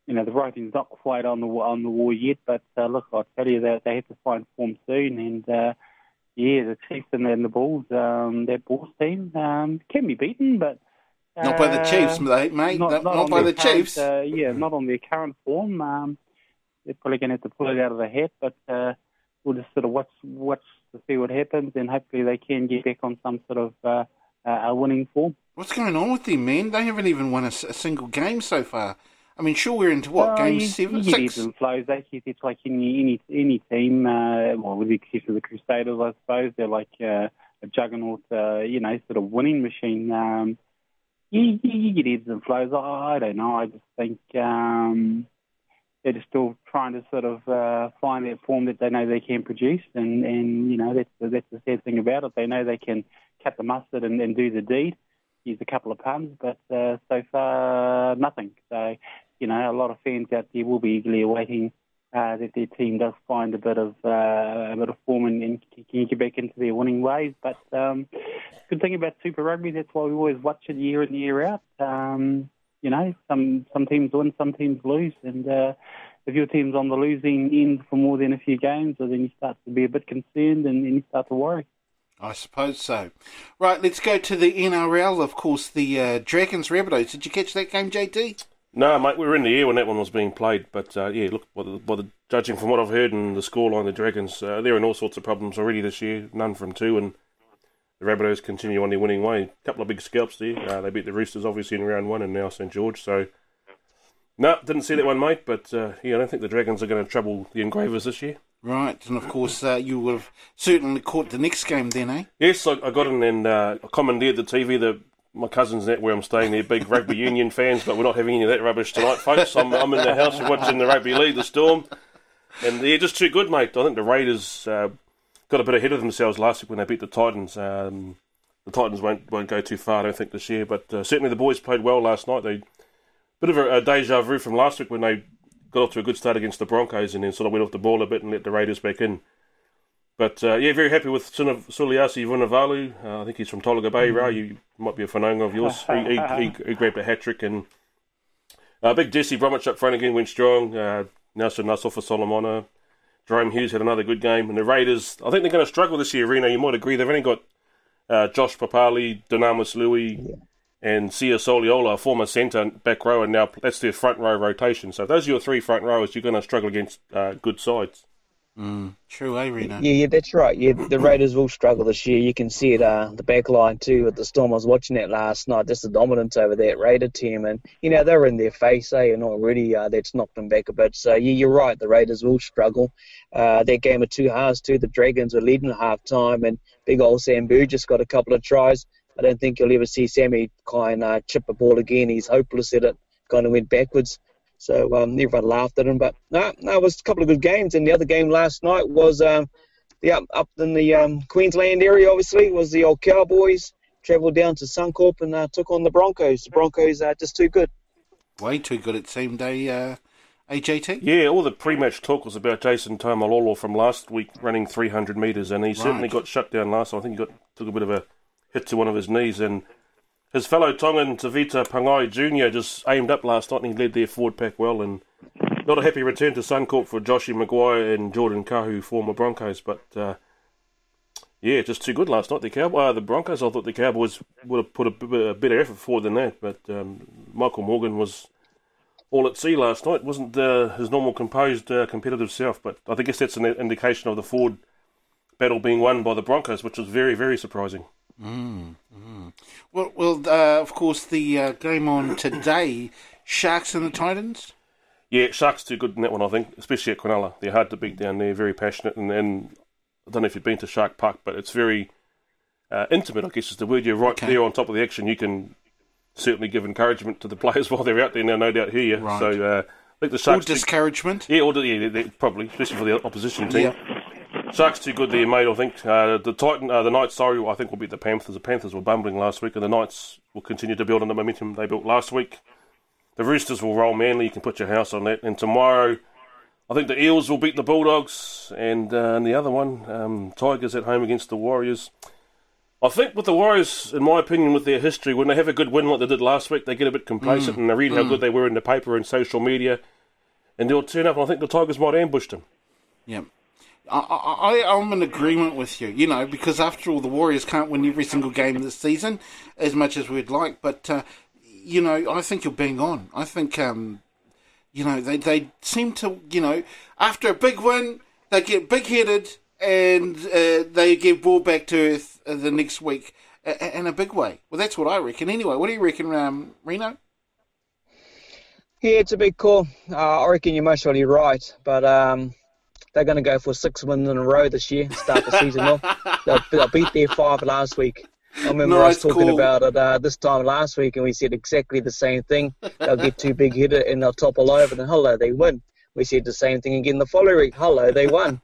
you know, the writing's not quite on the on the wall yet, but, uh, look, I'll tell you, that they have to find form soon, and, uh, yeah, the Chiefs and, and the Bulls, um, that Bulls team um, can be beaten, but... Uh, not by the Chiefs, mate, mate. Not, not, not by the current, Chiefs. Uh, yeah, not on their current form. Um, they're probably going to have to pull it out of the hat, but... Uh, We'll just sort of watch, watch to see what happens, and hopefully they can get back on some sort of uh, uh, winning form. What's going on with them, man? They haven't even won a, a single game so far. I mean, sure, we're into what, oh, game you, seven, you six? Ebbs and flows. Actually, it's like any any any team, uh, well, with the exception of the Crusaders, I suppose. They're like uh, a juggernaut, uh, you know, sort of winning machine. Um, you, you get ebbs and flows. Oh, I don't know. I just think... Um, They're still trying to sort of uh, find that form that they know they can produce, and, and you know that's the, that's the sad thing about it. They know they can cut the mustard and, and do the deed. Use a couple of puns, but uh, so far nothing. So you know a lot of fans out there will be eagerly awaiting uh, that their team does find a bit of uh, a bit of form and, and can get back into their winning ways. But um, good thing about Super Rugby, that's why we always watch it year in year out. Um, You know, some, some teams win, some teams lose, and uh, if your team's on the losing end for more than a few games, well, then you start to be a bit concerned and, and you start to worry. I suppose so. Right, let's go to the N R L, of course, the uh, Dragons Rabbitohs. Did you catch that game, J D? No, mate, we were in the air when that one was being played, but uh, yeah, look, by the, by the, judging from what I've heard and the scoreline, the Dragons, uh, they're in all sorts of problems already this year, none from two, and the Rabbitohs continue on their winning way. A couple of big scalps there. Uh, they beat the Roosters, obviously, in round one, and now St George. So, No, didn't see that one, mate, but uh, yeah, I don't think the Dragons are going to trouble the Engravers this year. Right, and of course uh, you would have certainly caught the next game then, eh? Yes, I, I got in and uh, I commandeered the T V. The my cousins that where I'm staying, they're big rugby union fans, but we're not having any of that rubbish tonight, folks. I'm, I'm in the house watching the rugby league, the Storm, and they're just too good, mate. I think the Raiders uh, got a bit ahead of themselves last week when they beat the Titans. Um, the Titans won't won't go too far, I don't think, this year, but uh, certainly the boys played well last night. They bit of a, a deja vu from last week when they got off to a good start against the Broncos and then sort of went off the ball a bit and let the Raiders back in. But, uh, yeah, very happy with Suliasi Vunivalu. Uh, I think he's from Tolaga Bay. Mm. Ra, you might be a whanaunga of yours. he, he, he, he grabbed a hat-trick. And uh, big Jesse Bromwich up front again went strong. Uh, Nelson Nussel for Solomona. Jerome Hughes had another good game. And the Raiders, I think they're going to struggle this year, Reno. You might agree. They've only got uh, Josh Papali, Dynamis Louis... Yeah. And Sia Soliola, a former centre back row, and now that's their front row rotation. So if those are your three front rowers, you're going to struggle against uh, good sides. Mm, true, eh, Reno? Yeah, yeah, that's right. Yeah, the Raiders will struggle this year. You can see it, uh, the back line too, with the Storm. I was watching that last night, just the dominance over that Raider team. And, you know, they're in their face, eh, and already uh, that's knocked them back a bit. So, yeah, you're right, the Raiders will struggle. Uh, that game of two halves too, the Dragons were leading at half-time, and big old Sam Boo just got a couple of tries. I don't think you'll ever see Sammy kind of uh, chip a ball again. He's hopeless at it. Kind of went backwards. So um, everyone laughed at him. But no, no, it was a couple of good games. And the other game last night was um, the up, up in the um, Queensland area, obviously, was the old Cowboys. Travelled down to Suncorp and uh, took on the Broncos. The Broncos are just too good. Way too good, it seemed, eh, uh, A J T? Yeah, all the pre-match talk was about Jason Tawhiwhirangi from last week running three hundred metres. And he right. certainly got shut down last night. I think he got took a bit of a... hit to one of his knees, and his fellow Tongan Tavita Pangai Junior just aimed up last night and he led their forward pack well, and not a happy return to Suncorp for Joshie Maguire and Jordan Kahu, former Broncos, but uh, yeah, just too good last night. The Cowboys, uh, the Broncos, I thought the Cowboys would have put a, a better effort forward than that, but um, Michael Morgan was all at sea last night. It wasn't uh, his normal composed uh, competitive self, but I guess that's an indication of the forward battle being won by the Broncos, which was very, very surprising. Mm, mm. Well, well. Uh, of course, the uh, game on today, Sharks and the Titans? Yeah, Sharks too good in that one, I think, especially at Cronulla. They're hard to beat down there, very passionate, and, and I don't know if you've been to Shark Park, but it's very uh, intimate, I guess is the word. You're right okay. there on top of the action. You can certainly give encouragement to the players while they're out there, and they'll no doubt hear you. Right. So, uh, I think the Sharks... Or discouragement? Too, yeah, or, yeah they, they, probably, especially for the opposition team. Yeah. Sharks too good there, mate, I think. Uh, the Titan, uh, the Knights, sorry, I think will beat the Panthers. The Panthers were bumbling last week, and the Knights will continue to build on the momentum they built last week. The Roosters will roll Manly. You can put your house on that. And tomorrow, I think the Eels will beat the Bulldogs. And, uh, and the other one, um, Tigers at home against the Warriors. I think with the Warriors, in my opinion, with their history, when they have a good win like they did last week, they get a bit complacent mm, and they read mm. how good they were in the paper and social media. And they'll turn up, and I think the Tigers might ambush them. Yeah. I, I, I'm in agreement with you, you know, because after all, the Warriors can't win every single game this season as much as we'd like. But, uh, you know, I think you're bang on. I think, um, you know, they, they seem to, you know, after a big win, they get big-headed and uh, they get brought back to earth the next week in a big way. Well, that's what I reckon. Anyway, what do you reckon, um, Reno? Yeah, it's a big call. Uh, I reckon you're most likely right, but... Um... They're going to go for six wins in a row this year, start the season off. They'll, they'll beat their five last week. I remember nice us talking cool. about it uh, this time last week, and we said exactly the same thing. They'll get too big-headed and they'll topple over, and hello, they win. We said the same thing again the following week. Hello, they won.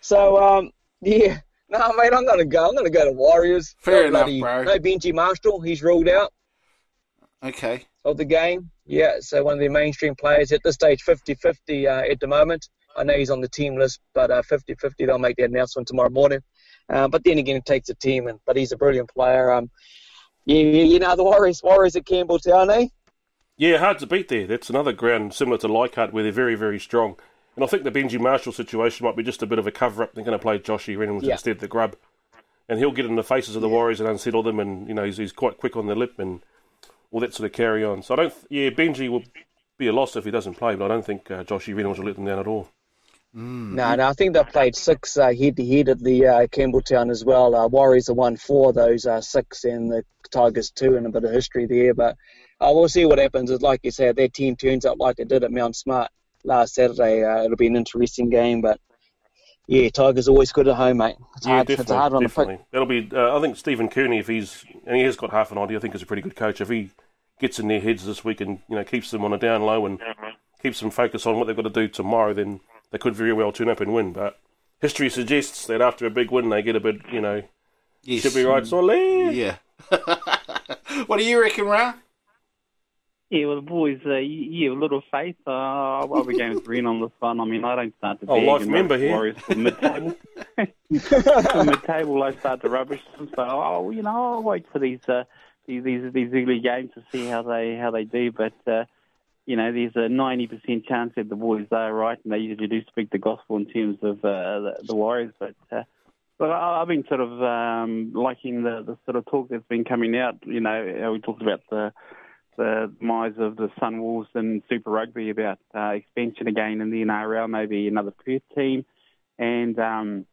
So, um, yeah. No, mate, I'm going to go. I'm going to go to Warriors. Fair no, enough, bloody, bro. No Benji Marshall. He's ruled out. Okay. Of the game. Yeah, so one of their mainstream players at this stage, fifty-fifty uh, at the moment. I know he's on the team list, but uh, fifty-fifty, they'll make the announcement tomorrow morning. Uh, but then again, it takes a team, and but he's a brilliant player. Um, yeah, you know, the Warriors Warriors at Campbelltown, eh? Yeah, hard to beat there. That's another ground similar to Leichhardt where they're very, very strong. And I think the Benji Marshall situation might be just a bit of a cover-up. They're going to play Joshie Reynolds yeah. instead of the grub. And he'll get in the faces of the yeah. Warriors and unsettle them, and, you know, he's, he's quite quick on the lip and all that sort of carry on. So, I don't... Th- yeah, Benji will be a loss if he doesn't play, but I don't think uh, Joshie Reynolds will let them down at all. Mm. No, no, I think they played six uh, head-to-head at the uh, Campbelltown as well. Uh, Warriors have won four of those uh, six, and the Tigers two, and a bit of history there. But Uh, we'll see what happens. It's like you say, if that team turns up like they did at Mount Smart last Saturday, uh, it'll be an interesting game. But yeah, Tigers always good at home, mate. It's yeah, hard, definitely. It's hard on definitely. The pick. That'll be. Uh, I think Stephen Kearney, if he's and he has got half an idea, I think is a pretty good coach. If he gets in their heads this week and you know keeps them on a down low and keeps them focused on what they've got to do tomorrow, then they could very well turn up and win. But history suggests that after a big win, they get a bit, you know, yes. should be right. So yeah. What do you reckon, Ra? Yeah, well, the boys, uh, yeah, a little faith. Uh, I'll be going with Ren on this one. I mean, I don't start to beg. Oh, life member here. From mid-table. From mid-table, I start to rubbish them. So, oh, you know, I'll wait for these uh, these these early games to see how they how they do. But, uh, you know, there's a ninety percent chance that the boys are right, and they usually do speak the gospel in terms of uh, the, the Warriors. But, uh, but I, I've been sort of um, liking the, the sort of talk that's been coming out. You know, we talked about the... the demise of the Sunwolves and Super Rugby about uh, expansion again in the N R L, maybe another Perth team. And um,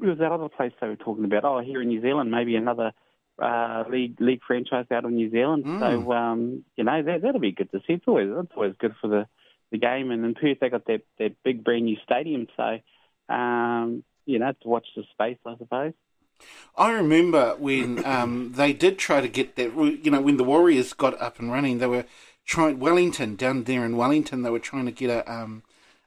it was that other place they were talking about, oh, here in New Zealand, maybe another uh, league league franchise out of New Zealand. Mm. So, um, you know, that, that'll be good to see. It's always, it's always good for the, the game. And in Perth, they got that, that big, brand-new stadium. So, um, you know, to watch the space, I suppose. I remember when um, they did try to get that, you know, when the Warriors got up and running, they were trying, Wellington, down there in Wellington, they were trying to get a um,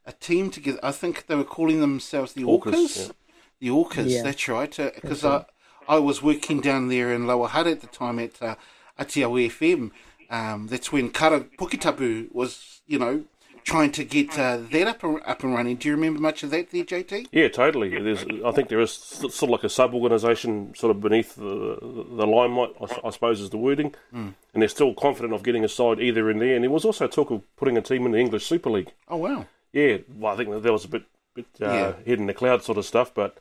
a team together. I think they were calling themselves the Orcas. Orcas. Yeah. The Orcas, yeah. That's right. Because uh, I, I was working down there in Lower Hutt at the time at uh, Aotearoa F M. Um, that's when Karapukatapu was, you know, trying to get uh, that up and, up and running. Do you remember much of that there, J T? Yeah, totally. There's, I think there is sort of like a sub-organisation sort of beneath the, the limelight, I, I suppose is the wording, mm. and they're still confident of getting a side either in there. And there was also talk of putting a team in the English Super League. Oh, wow. Yeah, well, I think that was a bit, bit uh, yeah. head in the cloud sort of stuff. But,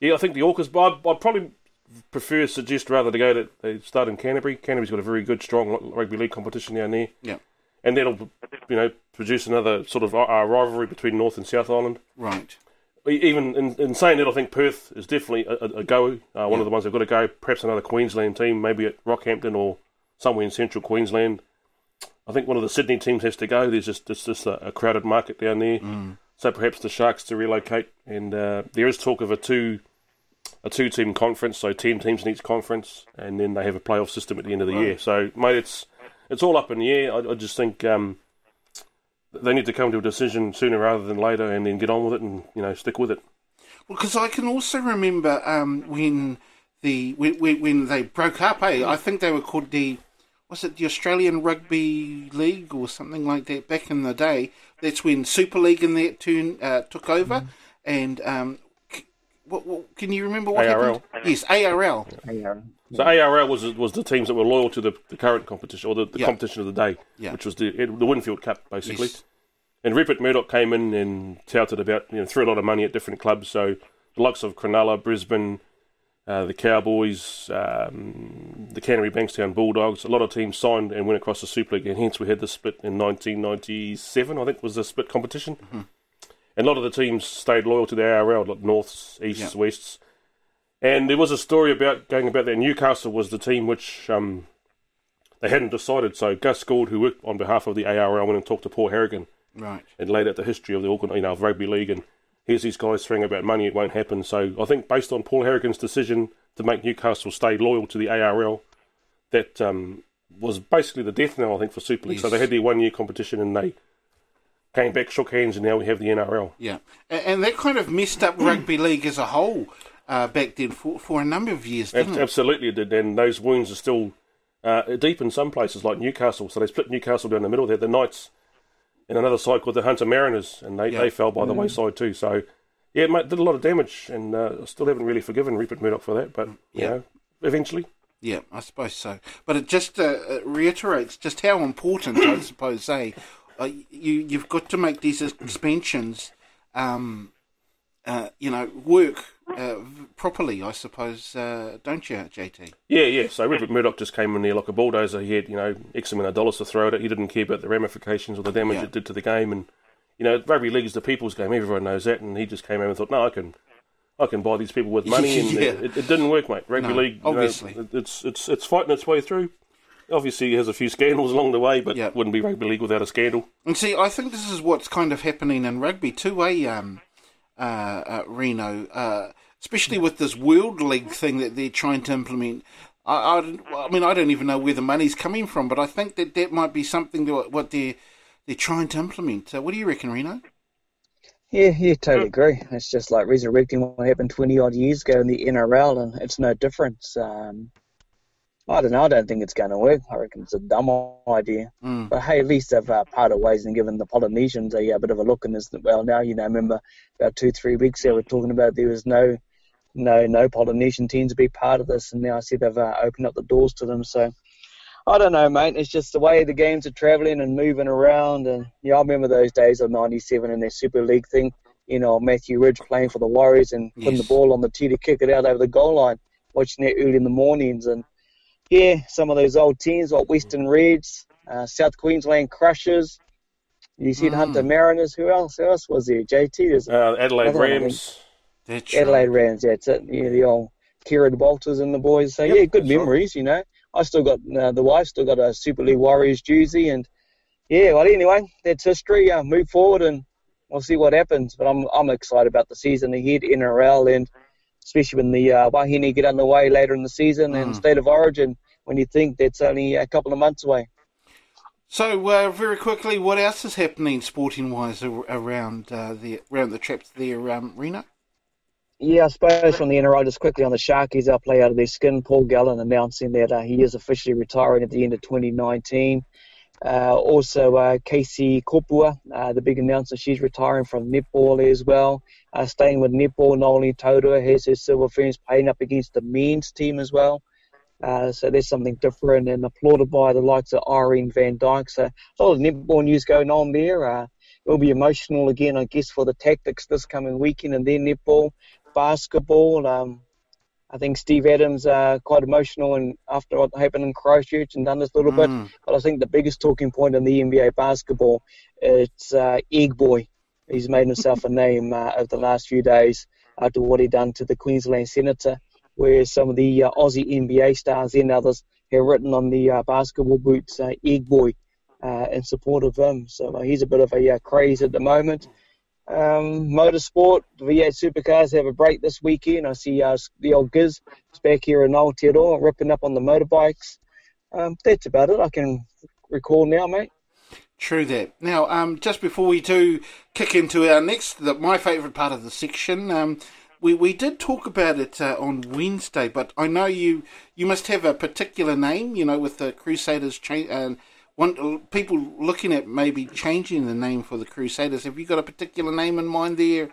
yeah, I think the Orcas, I'd, I'd probably prefer, suggest rather to go to, they start in Canterbury. Canterbury's got a very good, strong rugby league competition down there. Yeah. And that'll, you know, produce another sort of uh, rivalry between North and South Island. Right. Even in, in saying that, I think Perth is definitely a, a go, uh, one yeah. of the ones they've got to go. Perhaps another Queensland team, maybe at Rockhampton or somewhere in central Queensland. I think one of the Sydney teams has to go. There's just it's just a, a crowded market down there. Mm. So perhaps the Sharks to relocate. And uh, there is talk of a two, a two-team conference, so ten teams in each conference, and then they have a playoff system at the end of the right. year. So, mate, it's... It's all up in the air. I, I just think um, they need to come to a decision sooner rather than later and then get on with it and, you know, stick with it. Well, because I can also remember um, when the when, when they broke up, eh? I think they were called the, was it the Australian Rugby League or something like that back in the day. That's when Super League and that turn, uh, took over. Mm-hmm. And um, c- what, what, can you remember what A R L. Happened? Yes, A R L. Yeah. A R L. So A R L was was the teams that were loyal to the, the current competition, or the, the yeah. competition of the day, yeah. which was the the Winfield Cup, basically. Yes. And Rupert Murdoch came in and touted about, you know, threw a lot of money at different clubs. So the likes of Cronulla, Brisbane, uh, the Cowboys, um, the Canterbury Bankstown Bulldogs, a lot of teams signed and went across the Super League, and hence we had the split in nineteen ninety-seven, I think, was the split competition. Mm-hmm. And a lot of the teams stayed loyal to the A R L, like Norths, Easts, yeah. Wests. And there was a story about going about that Newcastle was the team which um, they hadn't decided. So Gus Gould, who worked on behalf of the A R L, went and talked to Paul Harrigan, right, and laid out the history of the Auckland, you know, of rugby league. And here's these guys throwing about money; it won't happen. So I think based on Paul Harrigan's decision to make Newcastle stay loyal to the A R L, that um, was basically the death knell, I think, for Super League. Yes. So they had their one-year competition, and they came back, shook hands, and now we have the N R L. Yeah, and that kind of messed up rugby league as a whole. Uh, back then for, for a number of years, didn't it? Absolutely it did, and those wounds are still uh, deep in some places, like Newcastle. So they split Newcastle down the middle. They had the Knights and another side called the Hunter Mariners, and they, yeah. they fell by the mm. wayside too. So, yeah, it did a lot of damage, and uh, I still haven't really forgiven Rupert Murdoch for that, but, you yeah. know, eventually. Yeah, I suppose so. But it just uh, it reiterates just how important, I suppose, eh? Uh, you, you've got to make these expansions, um, uh, you know, work... Uh, properly, I suppose, uh, don't you, J T? Yeah, yeah. So Rupert Murdoch just came in there like a bulldozer. He had, you know, X amount of dollars to throw at it. He didn't care about the ramifications or the damage yeah. it did to the game. And, you know, rugby league is the people's game. Everyone knows that. And he just came in and thought, no, I can I can buy these people with money. And yeah. it, it, it didn't work, mate. Rugby no, league, you obviously. Know, it, it's, it's, it's fighting its way through. obviously has a few scandals along the way, but yep. wouldn't be rugby league without a scandal. And see, I think this is what's kind of happening in rugby too, eh, um, uh, uh, Reno? Uh, especially with this World League thing that they're trying to implement. I, I, I mean, I don't even know where the money's coming from, but I think that that might be something to what they're, they're trying to implement. Uh, what do you reckon, Reno? Yeah, yeah, totally agree. It's just like resurrecting what happened twenty-odd years ago in the N R L, and it's no difference. Um, I don't know, I don't think it's going to work. I reckon it's a dumb idea. Mm. But hey, at least they've uh, parted ways and given the Polynesians a, a bit of a look in this. Well, now, you know, remember about two, three weeks ago we were talking about there was no no, no Polynesian teams to be part of this, and now I see they've uh, opened up the doors to them, so... I don't know, mate. It's just the way the games are travelling and moving around. And yeah, I remember those days of ninety-seven and their Super League thing. You know, Matthew Ridge playing for the Warriors and yes. putting the ball on the tee to kick it out over the goal line, watching that early in the mornings. And yeah, some of those old teams like Western Reds, uh, South Queensland Crushers, you said mm. Hunter Mariners. Who else? Who else was there? J T? Uh, Adelaide Rams. That's Adelaide right. Rams, that's it. Yeah, the old Kieran Walters and the boys. So yep, yeah, good memories, right. you know. I still got, uh, the wife still got a Super League Warriors jersey, and yeah, well, anyway, that's history. Uh, move forward and we'll see what happens, but I'm I'm excited about the season ahead, N R L, and especially when the uh, Wahine get underway later in the season mm. and State of Origin, when you think that's only a couple of months away. So, uh, very quickly, what else is happening sporting-wise around, uh, the, around the traps there, um, Rena? Yeah, I suppose from the N R L, just quickly on the Sharkies, I'll play out of their skin. Paul Gallen announcing that uh, he is officially retiring at the end of twenty nineteen. Uh, also, uh, Casey Kopua, uh, the big announcer, she's retiring from netball as well. Uh, staying with netball, Nolene Tautua has her silver ferns playing up against the men's team as well. Uh, so there's something different and applauded by the likes of Irene Van Dyke. So a lot of netball news going on there. Uh, it'll be emotional again, I guess, for the Tactics this coming weekend and then netball. Basketball, um, I think Steve Adams uh, quite emotional and after what happened in Christchurch and done this little mm. bit. But I think the biggest talking point in the N B A basketball, it's uh, Egg Boy. He's made himself a name uh, over the last few days after what he done to the Queensland Senator, where some of the uh, Aussie N B A stars and others have written on the uh, basketball boots uh, Egg Boy uh, in support of him. So uh, he's a bit of a uh, craze at the moment. Um, motorsport, the V eight supercars have a break this weekend. I see uh, the old Giz is back here in Aotearoa ripping up on the motorbikes. Um, that's about it. I can recall now, mate. True that. Now, um, just before we do kick into our next, the, my favourite part of the section, um, we, we did talk about it uh, on Wednesday, but I know you, you must have a particular name, you know, with the Crusaders chain and uh, One, people looking at maybe changing the name for the Crusaders. Have you got a particular name in mind there,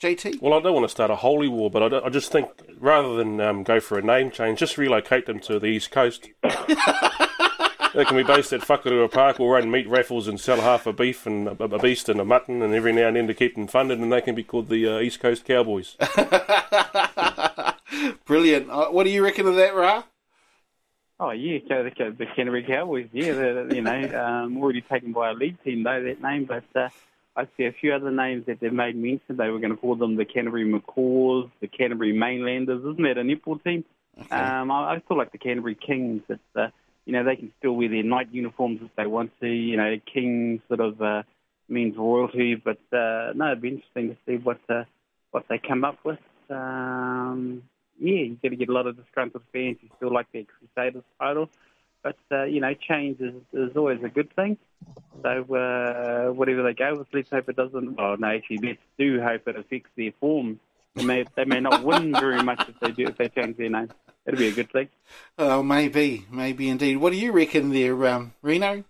J T? Well, I don't want to start a holy war, but I, I just think rather than um, go for a name change, just relocate them to the East Coast. They can be based at Whakarua Park. We'll run meat raffles and sell half a beef and a, a beast and a mutton, and every now and then to keep them funded, and they can be called the uh, East Coast Cowboys. Brilliant. Uh, what do you reckon of that, Ra? Oh, yeah, the, the Canterbury Cowboys, yeah, they're, you know, um, already taken by a league team, though, that name, but uh, I see a few other names that they've made mention. They were going to call them the Canterbury Macaws, the Canterbury Mainlanders. Isn't that a netball team? Okay. Um, I, I still like the Canterbury Kings. It's, uh, you know, they can still wear their knight uniforms if they want to. You know, king sort of uh, means royalty, but, uh, no, it'd be interesting to see what uh, what they come up with. Um... Yeah, you're going to get a lot of disgruntled fans who still like their Crusaders title. But, uh, you know, change is, is always a good thing. So uh, whatever they go with, let's hope it doesn't... Well, no, actually, let's do hope it affects their form. They may, they may not win very much if they do if they change their name. That'd be a good thing. Oh, maybe. Maybe indeed. What do you reckon there, um, Reno?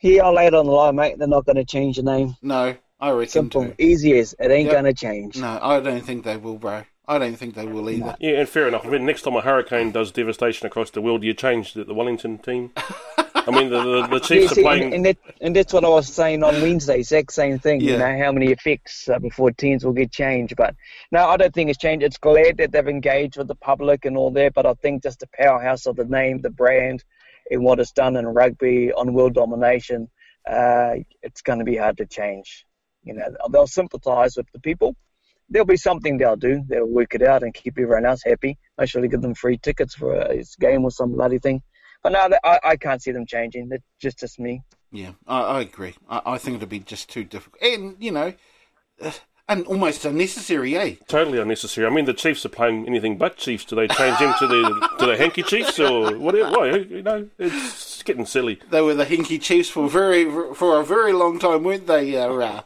Yeah, I'll lay it on the line, mate. They're not going to change the name. No, I reckon Simple, too. Easy as. It ain't yep. going to change. No, I don't think they will, bro. I don't think they will either. Yeah, and fair enough. I mean, next time a hurricane does devastation across the world, you change the, the Wellington team. I mean, the, the, the Chiefs yeah, see, are playing... And, and, that, and that's what I was saying on Wednesday, exact same thing, yeah. You know, how many effects uh, before teams will get changed. But no, I don't think it's changed. It's glad that they've engaged with the public and all that, but I think just the powerhouse of the name, the brand, and what it's done in rugby on world domination, uh, it's going to be hard to change. You know, they'll sympathise with the people. There'll be something they'll do. They'll work it out and keep everyone else happy. Make sure they give them free tickets for a game or some bloody thing. But no, I, I can't see them changing. That's just, just me. Yeah, I, I agree. I, I think it'll be just too difficult. And, you know, uh, and almost unnecessary, eh? Totally unnecessary. I mean, the Chiefs are playing anything but Chiefs. Do they change them to the to the Hanky Chiefs or whatever? Why? You know, it's getting silly. They were the Hanky Chiefs for very for a very long time, weren't they, uh, Ra?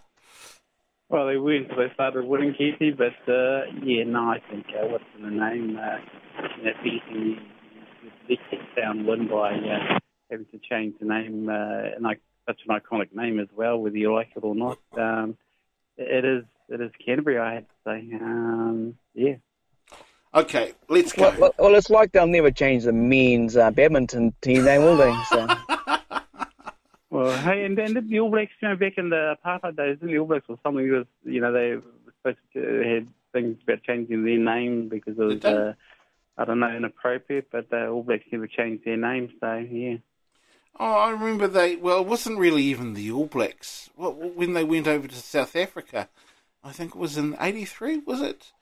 Well, they weren't until they started winning, Keithy, but, uh, yeah, no, I think, uh, what's in the name, uh, you know, beating the down win by uh, having to change the name, uh, and I, such an iconic name as well, whether you like it or not. Um, it is it is Canterbury, I had to say. Um, yeah. Okay, let's go. Well, well, it's like they'll never change the men's uh, badminton team name, will they? So... Well, hey, and then the All Blacks, you know, back in the apartheid days, didn't the All Blacks was something that was, you know, they were supposed to had things about changing their name because it was, uh, I don't know, inappropriate, but the All Blacks never changed their name, so, yeah. Oh, I remember they, well, it wasn't really even the All Blacks. Well, when they went over to South Africa, I think it was in eighty-three, was it?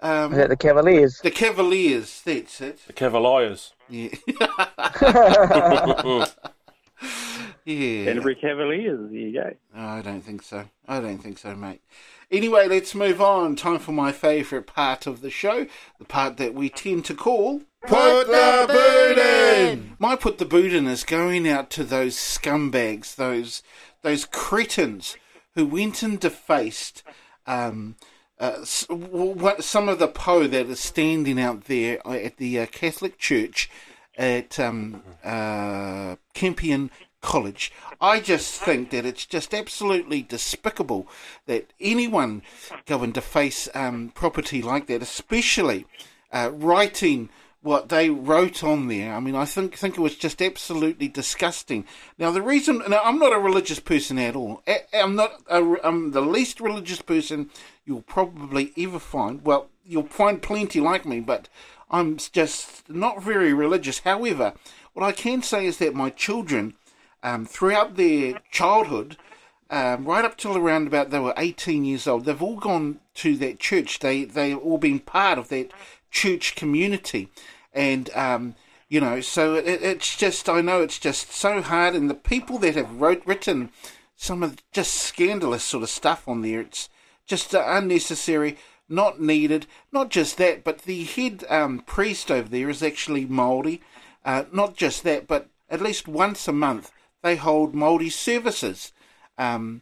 Um, was it the Cavaliers? The Cavaliers, that's it. The Cavaliers. Yeah. Yeah. Canterbury Cavaliers, there you go. Oh, I don't think so. I don't think so, mate. Anyway, let's move on. Time for my favourite part of the show, the part that we tend to call... Put the boot in! My put the boot in is going out to those scumbags, those those cretins who went and defaced um, uh, some of the po that is standing out there at the uh, Catholic Church at um, uh, Kempion College. I just think that it's just absolutely despicable that anyone going to face um, property like that, especially uh, writing what they wrote on there. I mean, I think think it was just absolutely disgusting. Now, the reason... Now, I'm not a religious person at all. I, I'm not... A, I'm the least religious person you'll probably ever find. Well, you'll find plenty like me, but I'm just not very religious. However, what I can say is that my children... Um, throughout their childhood, um, right up till around about they were eighteen years old, they've all gone to that church. They, they've all been part of that church community. And, um, you know, so it, it's just, I know it's just so hard. And the people that have wrote written some of the just scandalous sort of stuff on there, it's just unnecessary, not needed. Not just that, but the head um, priest over there is actually Māori. Uh, not just that, but at least once a month, they hold Māori services um,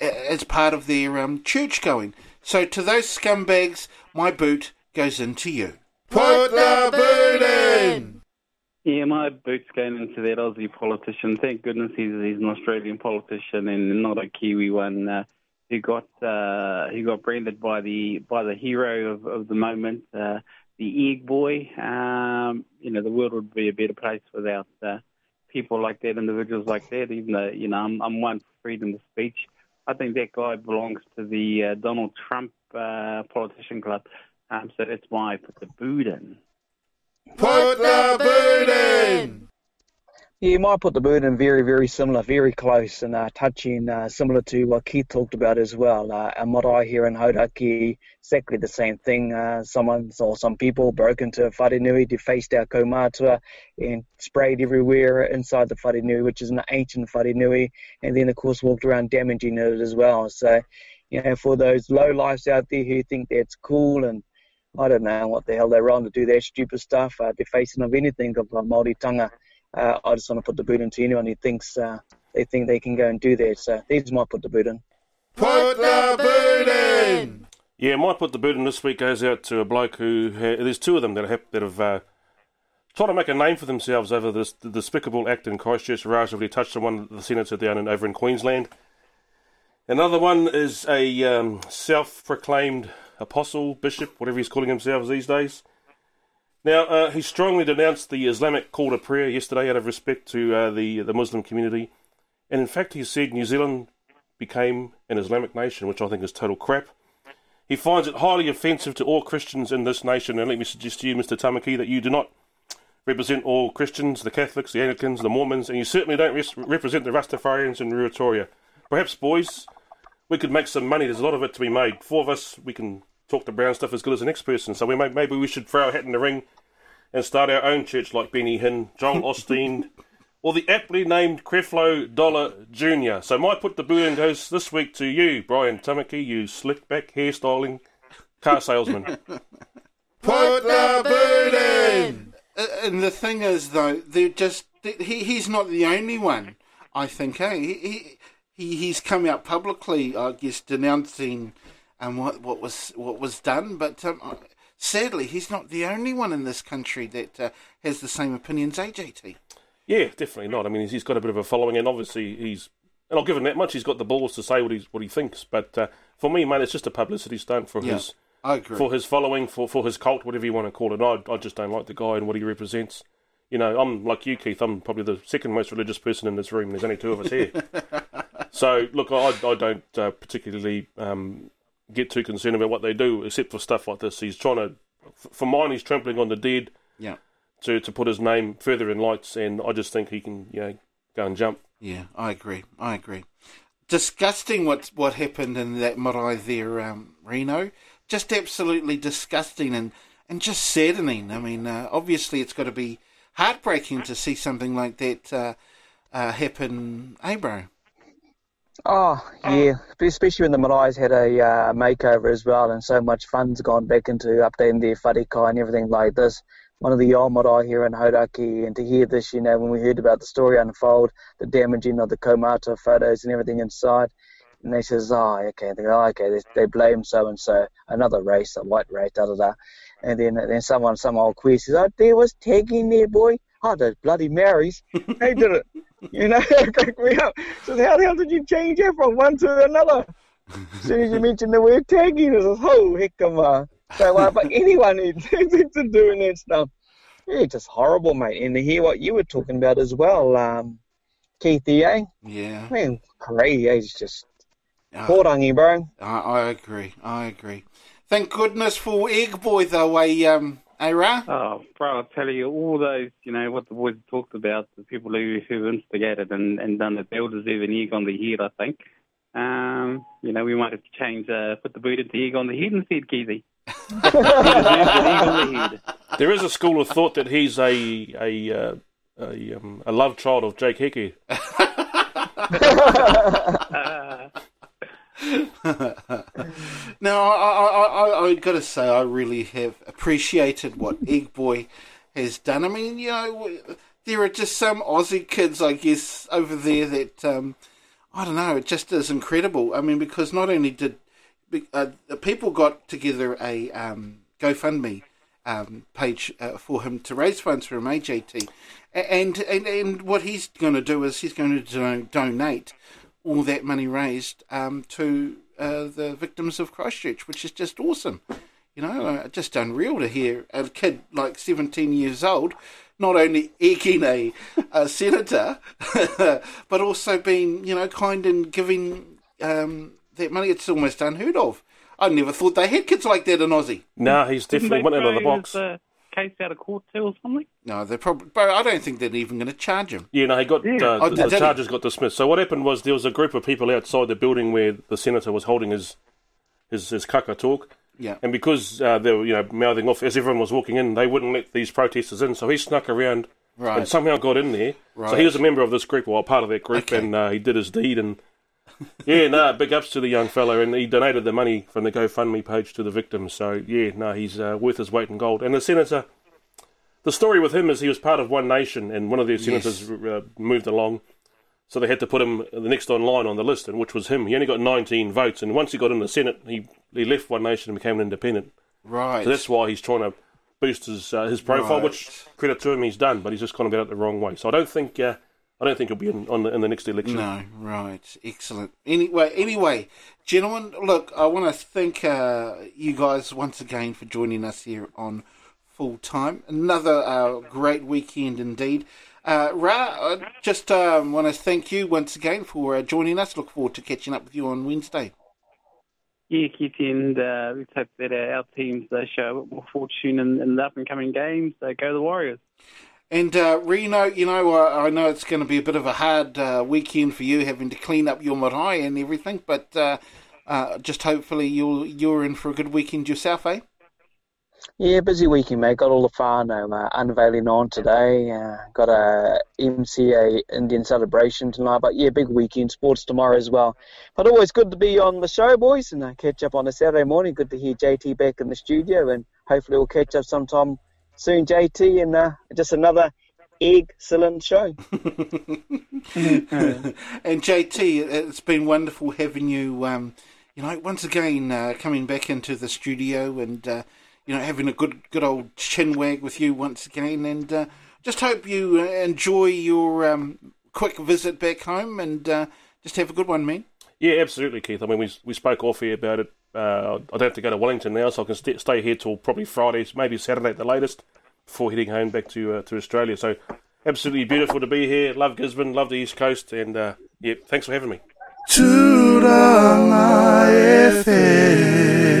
as part of their um, church going. So to those scumbags, my boot goes into you. Put the boot in! Yeah, my boot's going into that Aussie politician. Thank goodness he's, he's an Australian politician and not a Kiwi one. Uh, he got uh, he got branded by the by the hero of, of the moment, uh, the egg boy. Um, you know, the world would be a better place without... Uh, people like that, individuals like that, even though, you know, I'm, I'm one for freedom of speech. I think that guy belongs to the uh, Donald Trump uh, politician club. Um, so that's why I put the boot in. Put the boot in! Yeah, you might put the boot in very, very similar, very close, and uh, touching uh, similar to what Keith talked about as well. Uh, a marae here in Hauraki, exactly the same thing. Uh, someone or some people broke into a whare nui, defaced our kaumātua, and sprayed everywhere inside the whare nui, which is an ancient whare nui, and then, of course, walked around damaging it as well. So, you know, for those low lifes out there who think that's cool and I don't know what the hell they're on to do that stupid stuff, uh, defacing of anything of a Māori tanga. Uh, I just want to put the boot into anyone who thinks uh, they think they can go and do that. So these might put the boot in. Put the boot in! Yeah, my put the boot in this week goes out to a bloke who... Ha- there's two of them that have, that have uh, tried to make a name for themselves over this the despicable act in Christchurch. Raj already touched on one, the senator down over in Queensland. Another one is a um, self-proclaimed apostle, bishop, whatever he's calling himself these days. Now, uh, he strongly denounced the Islamic call to prayer yesterday out of respect to uh, the, the Muslim community. And in fact, he said New Zealand became an Islamic nation, which I think is total crap. He finds it highly offensive to all Christians in this nation. And let me suggest to you, Mister Tamaki, that you do not represent all Christians, the Catholics, the Anglicans, the Mormons, and you certainly don't res- represent the Rastafarians in Ruatoria. Perhaps, boys, we could make some money. There's a lot of it to be made. Four of us, we can... talk the brown stuff as good as the next person, so we may, maybe we should throw our hat in the ring and start our own church like Benny Hinn, Joel Osteen, or the aptly named Creflo Dollar Junior So my put the boot goes this week to you, Brian Tamaki, you slick-back, hairstyling car salesman. Put the boot in! And the thing is, though, they're just... He, he's not the only one, I think, hey? He, he, he's come out publicly, I guess, denouncing um, what, what was what was done, but... Um, I, Sadly, he's not the only one in this country that uh, has the same opinions, A J T. Yeah, definitely not. I mean, he's, he's got a bit of a following, and obviously he's, and I'll give him that much, he's got the balls to say what, he's, what he thinks. But uh, for me, mate, it's just a publicity stunt for yeah, his I agree. for his following, for, for his cult, whatever you want to call it. And I, I just don't like the guy and what he represents. You know, I'm like you, Keith, I'm probably the second most religious person in this room. There's only two of us here. So, look, I, I don't uh, particularly... Um, get too concerned about what they do, except for stuff like this. He's trying to, for mine, he's trampling on the dead. Yeah. To to put his name further in lights, and I just think he can, you know, go and jump. Yeah, I agree. I agree. Disgusting what what happened in that marae there, um, Reno. Just absolutely disgusting and and just saddening. I mean, uh, obviously it's got to be heartbreaking to see something like that uh, uh, happen, eh, bro? Oh, yeah, especially when the Marais had a uh, makeover as well, and so much fun's gone back into updating their wharika and everything like this. One of the old marae here in Hauraki, and to hear this, you know, when we heard about the story unfold, the damaging of the Kaumata photos and everything inside, and they says, oh, okay, they, oh, okay, they, they blame so-and-so, another race, a white race, da-da-da, and then then someone, some old queer says, oh, there was tagging there, boy. Oh, those bloody Maoris, they did it. You know, crack me up. So how the hell did you change that from one to another? As soon as you mentioned the word tagging, it was, oh, heck of a... So, uh, but anyone who's into doing that stuff, yeah, just horrible, mate. And to hear what you were talking about as well, um, Keithy, eh? Yeah. Man, crazy, eh? It's just... Uh, Korangi, bro. I, I agree, I agree. Thank goodness for Egg Boy, though, eh, um... Hey, Ra? Oh, bro, I tell you, all those, you know, what the boys talked about, the people who, who instigated and, and done it, they'll deserve an egg on the head, I think. Um, you know, we might have to change, uh, put the boot at the egg on the head instead, Keithy. There is a school of thought that he's a a uh, a, um, a love child of Jake Hickey. uh, Now, I, I, I, I got to say, I really have appreciated what Egg Boy has done. I mean, you know, there are just some Aussie kids, I guess, over there that, um, I don't know, it just is incredible. I mean, because not only did uh, people got together a um, GoFundMe um, page uh, for him to raise funds for him, A J T, and, and, and what he's going to do is he's going to donate all that money raised um, to uh, the victims of Christchurch, which is just awesome. You know, uh, just unreal to hear a kid like seventeen years old not only egging a, a senator, but also being, you know, kind and giving um, that money. It's almost unheard of. I never thought they had kids like that in Aussie. No, he's definitely went out of the box. Uh... case out of court too or something? No, they probably. But I don't think they're even going to charge him. Yeah, no, he got yeah. uh, oh, the, the charges got dismissed. So what happened was there was a group of people outside the building where the senator was holding his his, his kaka talk. Yeah, and because uh, they were, you know, mouthing off as everyone was walking in, they wouldn't let these protesters in. So he snuck around right. and somehow got in there. Right. So he was a member of this group or part of that group, okay. and uh, he did his deed. And yeah, no, big ups to the young fellow, and he donated the money from the GoFundMe page to the victims. So yeah, no, he's uh, worth his weight in gold. And the senator, the story with him is he was part of One Nation, and one of their senators yes. uh, moved along, so they had to put him the next on line on the list, and which was him. He only got nineteen votes, and once he got in the Senate, he, he left One Nation and became an independent. Right. So that's why he's trying to boost his uh, his profile, right. which credit to him, he's done, but he's just kind of got it the wrong way. So I don't think. Uh, I don't think he'll be in, on the, in the next election. No, right. Excellent. Anyway, anyway, gentlemen, look, I want to thank uh, you guys once again for joining us here on Full Time. Another uh, great weekend indeed. Uh, Ra, I just um, want to thank you once again for uh, joining us. Look forward to catching up with you on Wednesday. Yeah, Keith, and uh, let's hope that uh, our teams uh, show a bit more fortune in, in the up-and-coming games. Uh, go the Warriors. And uh, Reno, you know, I, I know it's going to be a bit of a hard uh, weekend for you, having to clean up your marae and everything. But uh, uh, just hopefully you're you're in for a good weekend yourself, eh? Yeah, busy weekend, mate. Got all the whānau uh, unveiling on today. Uh, got a M C A Indian celebration tonight. But, yeah, big weekend. Sports tomorrow as well. But always good to be on the show, boys, and uh, catch up on a Saturday morning. Good to hear J T back in the studio, and hopefully we'll catch up sometime soon, J T, and uh, just another excellent show. And, J T, it's been wonderful having you, um, you know, once again uh, coming back into the studio and... Uh, you know, having a good good old chin wag with you once again, and uh, just hope you enjoy your um, quick visit back home, and uh, just have a good one, man. Yeah, absolutely, Keith. I mean, we we spoke off here about it. Uh, I don't have to go to Wellington now, so I can st- stay here till probably Friday, maybe Saturday at the latest, before heading home back to uh, to Australia. So, absolutely beautiful to be here. Love Gisborne, love the East Coast, and uh, yeah, thanks for having me. Tūranga F M.